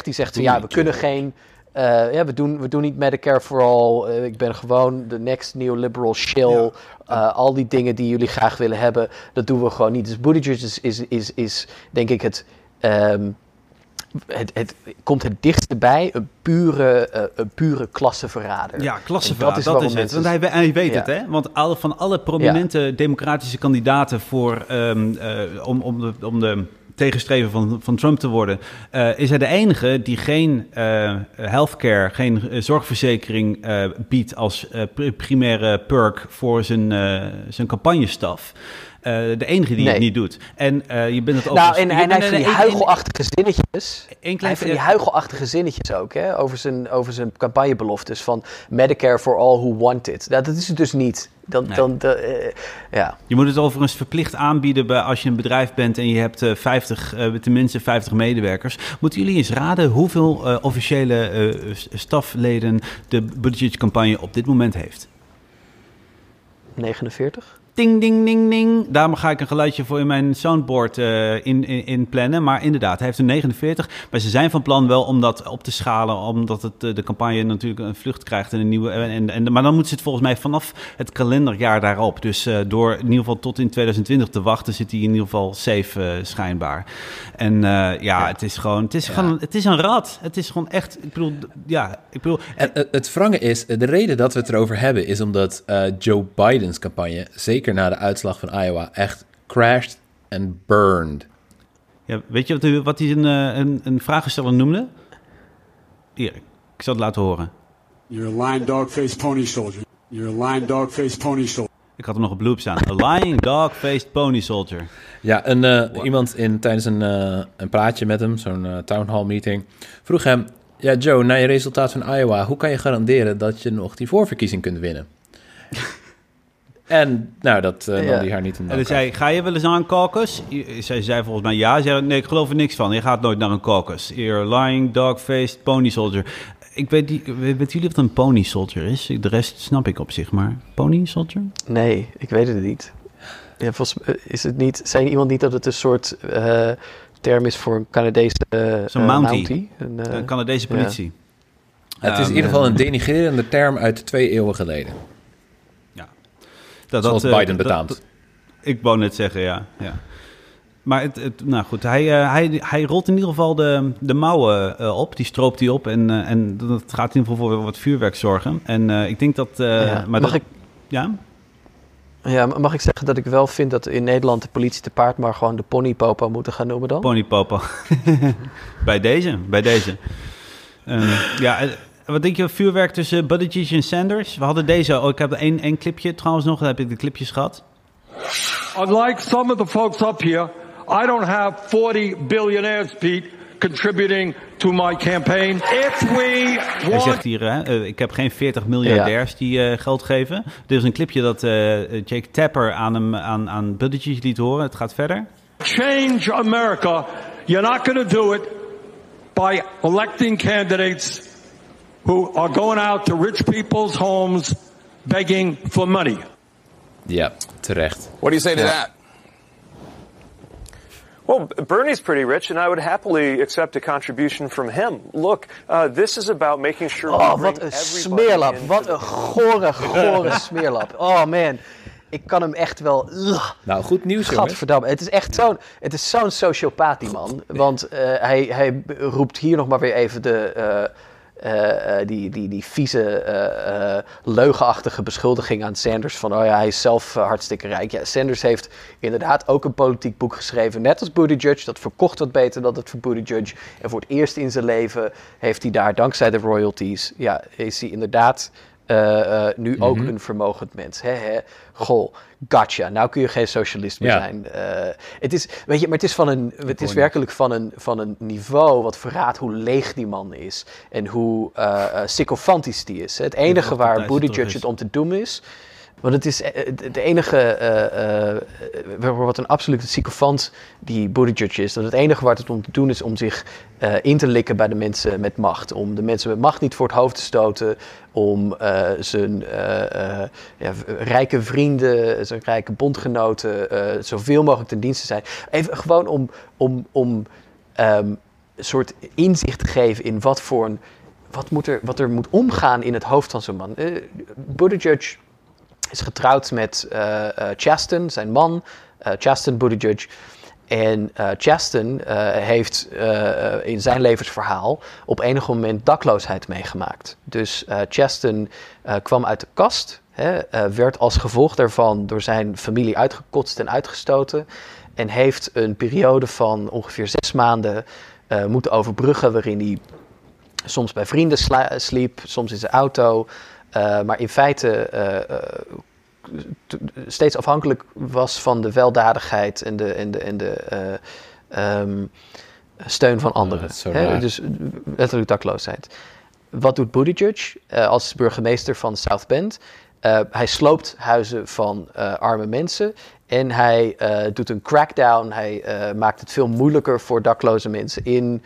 zegt van ja, we kunnen geen... We doen niet Medicare for All. Ik ben gewoon de next neoliberal shill. Ja. Al die dingen die jullie graag willen hebben, dat doen we gewoon niet. Dus Buttigieg is denk ik het komt het dichtst bij een pure klassenverrader. Ja, klassenverrader, dat is het. Mensen... Want hij weet het, hè? Want van alle prominente democratische kandidaten om de tegenstreven van Trump te worden, is hij de enige die geen healthcare, geen zorgverzekering biedt als primaire perk voor zijn campagnestaf. De enige die het niet doet. En je bent het ook... Nou, en hij heeft die huichelachtige zinnetjes. Ook, hè, over zijn campagnebeloftes van Medicare for all who want it. Nou, dat is het dus niet. Je moet het overigens verplicht aanbieden als je een bedrijf bent en je hebt tenminste 50 medewerkers. Moeten jullie eens raden hoeveel officiële stafleden de Buttigieg-campagne op dit moment heeft? 49? Ding, ding, ding, ding. Daarom ga ik een geluidje voor in mijn soundboard in plannen. Maar inderdaad, hij heeft er 49. Maar ze zijn van plan wel om dat op te schalen. Omdat de campagne natuurlijk een vlucht krijgt. En een nieuwe, maar dan moeten ze het volgens mij vanaf het kalenderjaar daarop. Dus door in ieder geval tot in 2020 te wachten, zit hij in ieder geval safe schijnbaar. En het is een rat. Het is gewoon echt... En het wrange is, de reden dat we het erover hebben, is omdat Joe Biden's campagne, zeker na de uitslag van Iowa, echt crashed en burned. Ja, weet je wat hij een vragensteller noemde? Hier, ik zal het laten horen. You're a lying dog-faced pony soldier. You're a lying dog-faced pony soldier. Ik had hem nog op loop staan. A lying dog-faced pony soldier. Ja, iemand tijdens een praatje met hem, zo'n town hall meeting, vroeg hem: ja, Joe, na je resultaat van Iowa, hoe kan je garanderen dat je nog die voorverkiezing kunt winnen? En nou, dat nam hij haar niet in de... En zei, ga je wel eens naar een caucus? Zij zei volgens mij ja. Ze zei, nee, ik geloof er niks van. Je gaat nooit naar een caucus. You're lying, dog-faced, pony soldier. Ik weet niet, weten jullie wat een pony soldier is? De rest snap ik op zich, maar pony soldier? Nee, ik weet het niet. Ja, volgens mij is het niet... Zei iemand niet dat het een soort term is voor een Canadese mountie? Een Canadese politie. Ja. Het is in ieder geval een denigrerende term uit 2 eeuwen geleden. Zoals Biden betaamt. Ik wou net zeggen, ja. Maar nou goed, hij rolt in ieder geval de mouwen op. Die stroopt hij op en dat gaat in ieder geval voor wat vuurwerk zorgen. En ik denk dat... maar mag dat, ik... Ja? Ja, mag ik zeggen dat ik wel vind dat in Nederland de politie te paard maar gewoon de ponypopo moeten gaan noemen dan? Ponypopo. Bij deze. Ja... Wat denk je van vuurwerk tussen Buttigieg en Sanders? We hadden deze. Oh, ik heb één clipje trouwens nog. Dan heb ik de clipjes gehad. Unlike some of the folks up here, I don't have 40 billionaires, Pete, contributing to my campaign. If we want... Hij zegt hier, hè, ik heb geen 40 miljardairs die geld geven. Dit is een clipje dat Jake Tapper aan Buttigieg liet horen. Het gaat verder. Change America. You're not going to do it by electing candidates who are going out to rich people's homes begging for money. Yeah, terecht. What do you say to that? Well, Bernie's pretty rich, and I would happily accept a contribution from him. Look, this is about making sure... Oh, wat een smeerlap. Wat een gore smeerlap. Oh, man. Ik kan hem echt wel... Nou, goed nieuws, jongen. Gadverdamme. Het is echt zo'n sociopaat, die man. Want hij roept hier nog maar weer even de... die vieze leugenachtige beschuldiging aan Sanders van hij is zelf hartstikke rijk. Ja, Sanders heeft inderdaad ook een politiek boek geschreven, net als Buttigieg. Dat verkocht wat beter dan het voor Buttigieg. En voor het eerst in zijn leven heeft hij daar, dankzij de royalties, is hij inderdaad nu ook een vermogend mens. Goh, gotcha. Nou kun je geen socialist meer zijn. Het is, weet je, maar het is werkelijk van een niveau wat verraadt hoe leeg die man is en hoe sycophantisch die is. Het enige waar Buttigieg het om te doen is, want het is de enige wat een absolute sycophant die Buttigieg is. Dat het enige waar het om te doen is om zich in te likken bij de mensen met macht. Om de mensen met macht niet voor het hoofd te stoten. Om zijn rijke vrienden, zijn rijke bondgenoten zoveel mogelijk ten dienste te zijn. Even gewoon om een soort inzicht te geven in wat er moet omgaan in het hoofd van zo'n man. Buttigieg is getrouwd met Chaston, zijn man, Chaston Buttigieg. En Chaston heeft in zijn levensverhaal op enig moment dakloosheid meegemaakt. Dus Chaston kwam uit de kast, werd als gevolg daarvan door zijn familie uitgekotst en uitgestoten. En heeft een periode van ongeveer 6 maanden moeten overbruggen, waarin hij soms bij vrienden sliep, soms in zijn auto... maar in feite steeds afhankelijk was van de weldadigheid en de steun van anderen. Dus letterlijk dakloosheid. Wat doet Buttigieg als burgemeester van South Bend? Hij sloopt huizen van arme mensen en hij doet een crackdown. Hij maakt het veel moeilijker voor dakloze mensen in...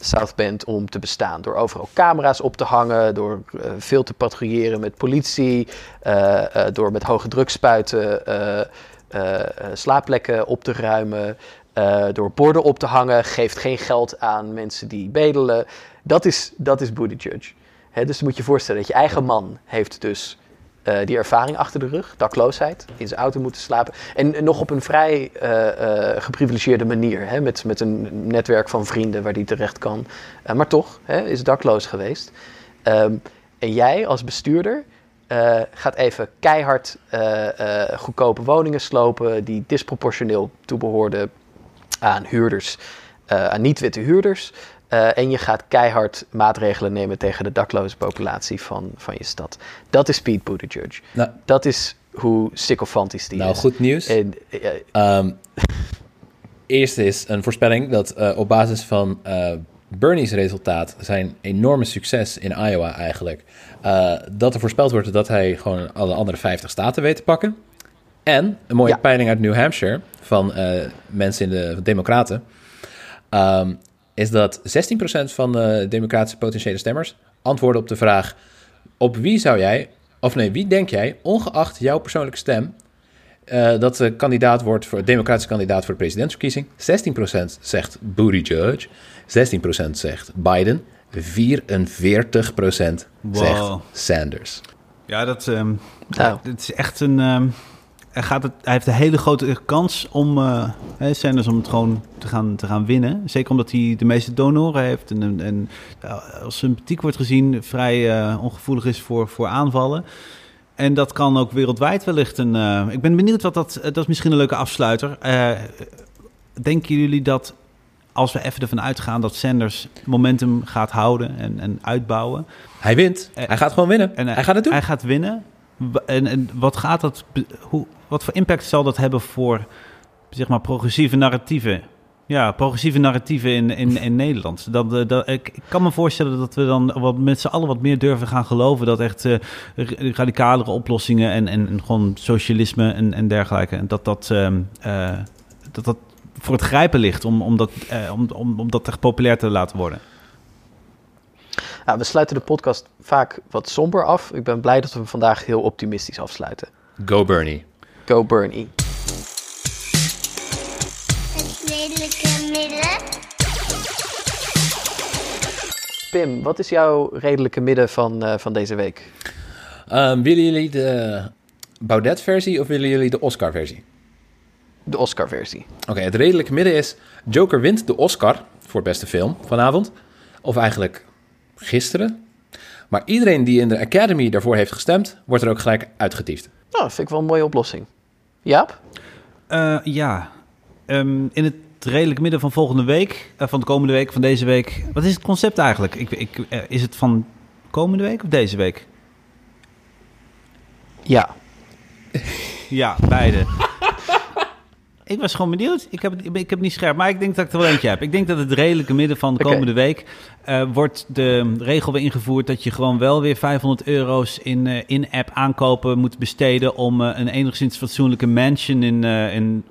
South Bend om te bestaan. Door overal camera's op te hangen, door veel te patrouilleren met politie, door met hoge drukspuiten slaapplekken op te ruimen, door borden op te hangen, geeft geen geld aan mensen die bedelen. Dat is Buttigieg. Dus moet je voorstellen dat je eigen man heeft dus die ervaring achter de rug, dakloosheid, in zijn auto moeten slapen. En nog op een vrij geprivilegeerde manier, met een netwerk van vrienden waar die terecht kan. Maar toch, is dakloos geweest. En jij als bestuurder gaat even keihard goedkope woningen slopen die disproportioneel toebehoorden aan huurders, aan niet-witte huurders. En je gaat keihard maatregelen nemen tegen de dakloze populatie van je stad. Dat is Pete Buttigieg. Nou, dat is hoe sycophantisch die is. Nou, goed nieuws. En, eerst is een voorspelling dat op basis van Bernie's resultaat... zijn enorme succes in Iowa eigenlijk... dat er voorspeld wordt dat hij gewoon alle andere 50 staten weet te pakken. En een mooie peiling uit New Hampshire van mensen in de Democraten... is dat 16% van de democratische potentiële stemmers antwoorden op de vraag... op wie zou jij, of nee, wie denk jij, ongeacht jouw persoonlijke stem... dat de kandidaat wordt voor democratische kandidaat voor de presidentsverkiezing? 16% zegt Buttigieg, 16% zegt Biden, 44% zegt Sanders. Ja, dat is echt een... hij heeft een hele grote kans om Sanders om het gewoon te gaan winnen. Zeker omdat hij de meeste donoren heeft en als sympathiek wordt gezien vrij ongevoelig is voor aanvallen. En dat kan ook wereldwijd wellicht een... ik ben benieuwd wat dat is misschien een leuke afsluiter. Denken jullie dat als we even ervan uitgaan dat Sanders momentum gaat houden en uitbouwen... Hij wint. Hij gaat gewoon winnen. En hij gaat het doen. Hij gaat winnen. En wat gaat dat... Wat voor impact zal dat hebben voor, zeg maar, progressieve narratieven? Ja, progressieve narratieven in Nederland. Ik kan me voorstellen dat we dan met z'n allen wat meer durven gaan geloven... dat echt radicalere oplossingen en gewoon socialisme en dergelijke... en dat voor het grijpen ligt om dat echt populair te laten worden. Ja, we sluiten de podcast vaak wat somber af. Ik ben blij dat we hem vandaag heel optimistisch afsluiten. Go Bernie. Go Bernie. Pim, wat is jouw redelijke midden van deze week? Willen jullie de Baudet-versie of willen jullie de Oscar-versie? De Oscar-versie. Oké, het redelijke midden is... Joker wint de Oscar voor beste film vanavond. Of eigenlijk gisteren. Maar iedereen die in de Academy daarvoor heeft gestemd... wordt er ook gelijk uitgetiefd. Nou, dat vind ik wel een mooie oplossing. Jaap? Ja. In het redelijk midden van volgende week... van de komende week, van deze week... Wat is het concept eigenlijk? Is het van komende week of deze week? Ja. Ja, beide. Ik was gewoon benieuwd. Ik heb niet scherp, maar ik denk dat ik er wel eentje heb. Ik denk dat het redelijke midden van de komende week... wordt de regel weer ingevoerd dat je gewoon wel weer €500 in-app aankopen moet besteden... om een enigszins fatsoenlijke mansion in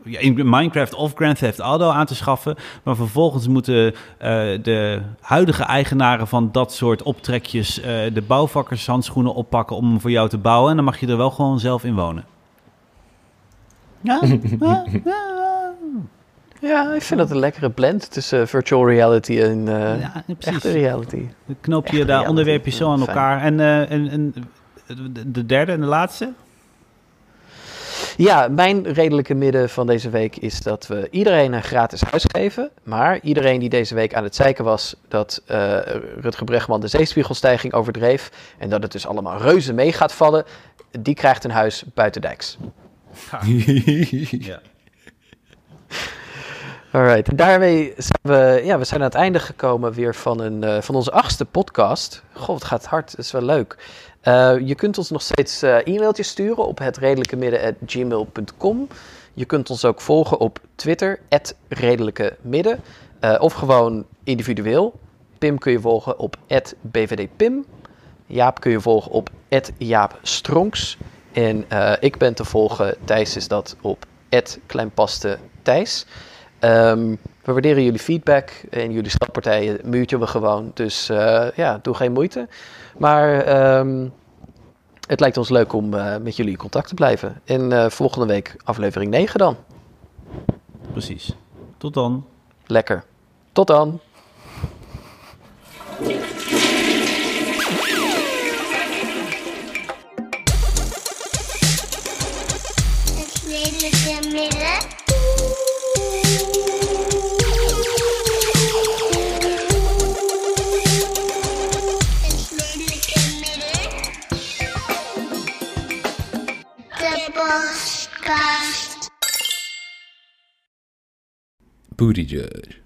Minecraft of Grand Theft Auto aan te schaffen. Maar vervolgens moeten de huidige eigenaren van dat soort optrekjes... de bouwvakkershandschoenen oppakken om hem voor jou te bouwen. En dan mag je er wel gewoon zelf in wonen. Ja, ik vind dat een lekkere blend tussen virtual reality en echte reality. Dan knoop je daar onderwerpje zo aan elkaar. En de derde en de laatste? Ja, mijn redelijke midden van deze week is dat we iedereen een gratis huis geven. Maar iedereen die deze week aan het zeiken was dat Rutger Bregman de zeespiegelstijging overdreef... en dat het dus allemaal reuze mee gaat vallen, die krijgt een huis buitendijks. Ja. Ja. Alright, daarmee zijn we aan het einde gekomen weer van onze 8e podcast. Goh, het gaat hard, dat is wel leuk. Je kunt ons nog steeds e-mailtjes sturen op hetredelijkemidden@gmail.com. Je kunt ons ook volgen op Twitter, @redelijkemidden. Of gewoon individueel. Pim kun je volgen op @bvdpim. Jaap kun je volgen op @jaapstronks. En ik ben te volgen, Thijs is dat, op @kleinpaste Thijs. We waarderen jullie feedback en jullie slagpartijen muurtje we gewoon. Dus doe geen moeite. Maar het lijkt ons leuk om met jullie in contact te blijven. En volgende week aflevering 9 dan. Precies. Tot dan. Lekker. Tot dan. Booty Judge.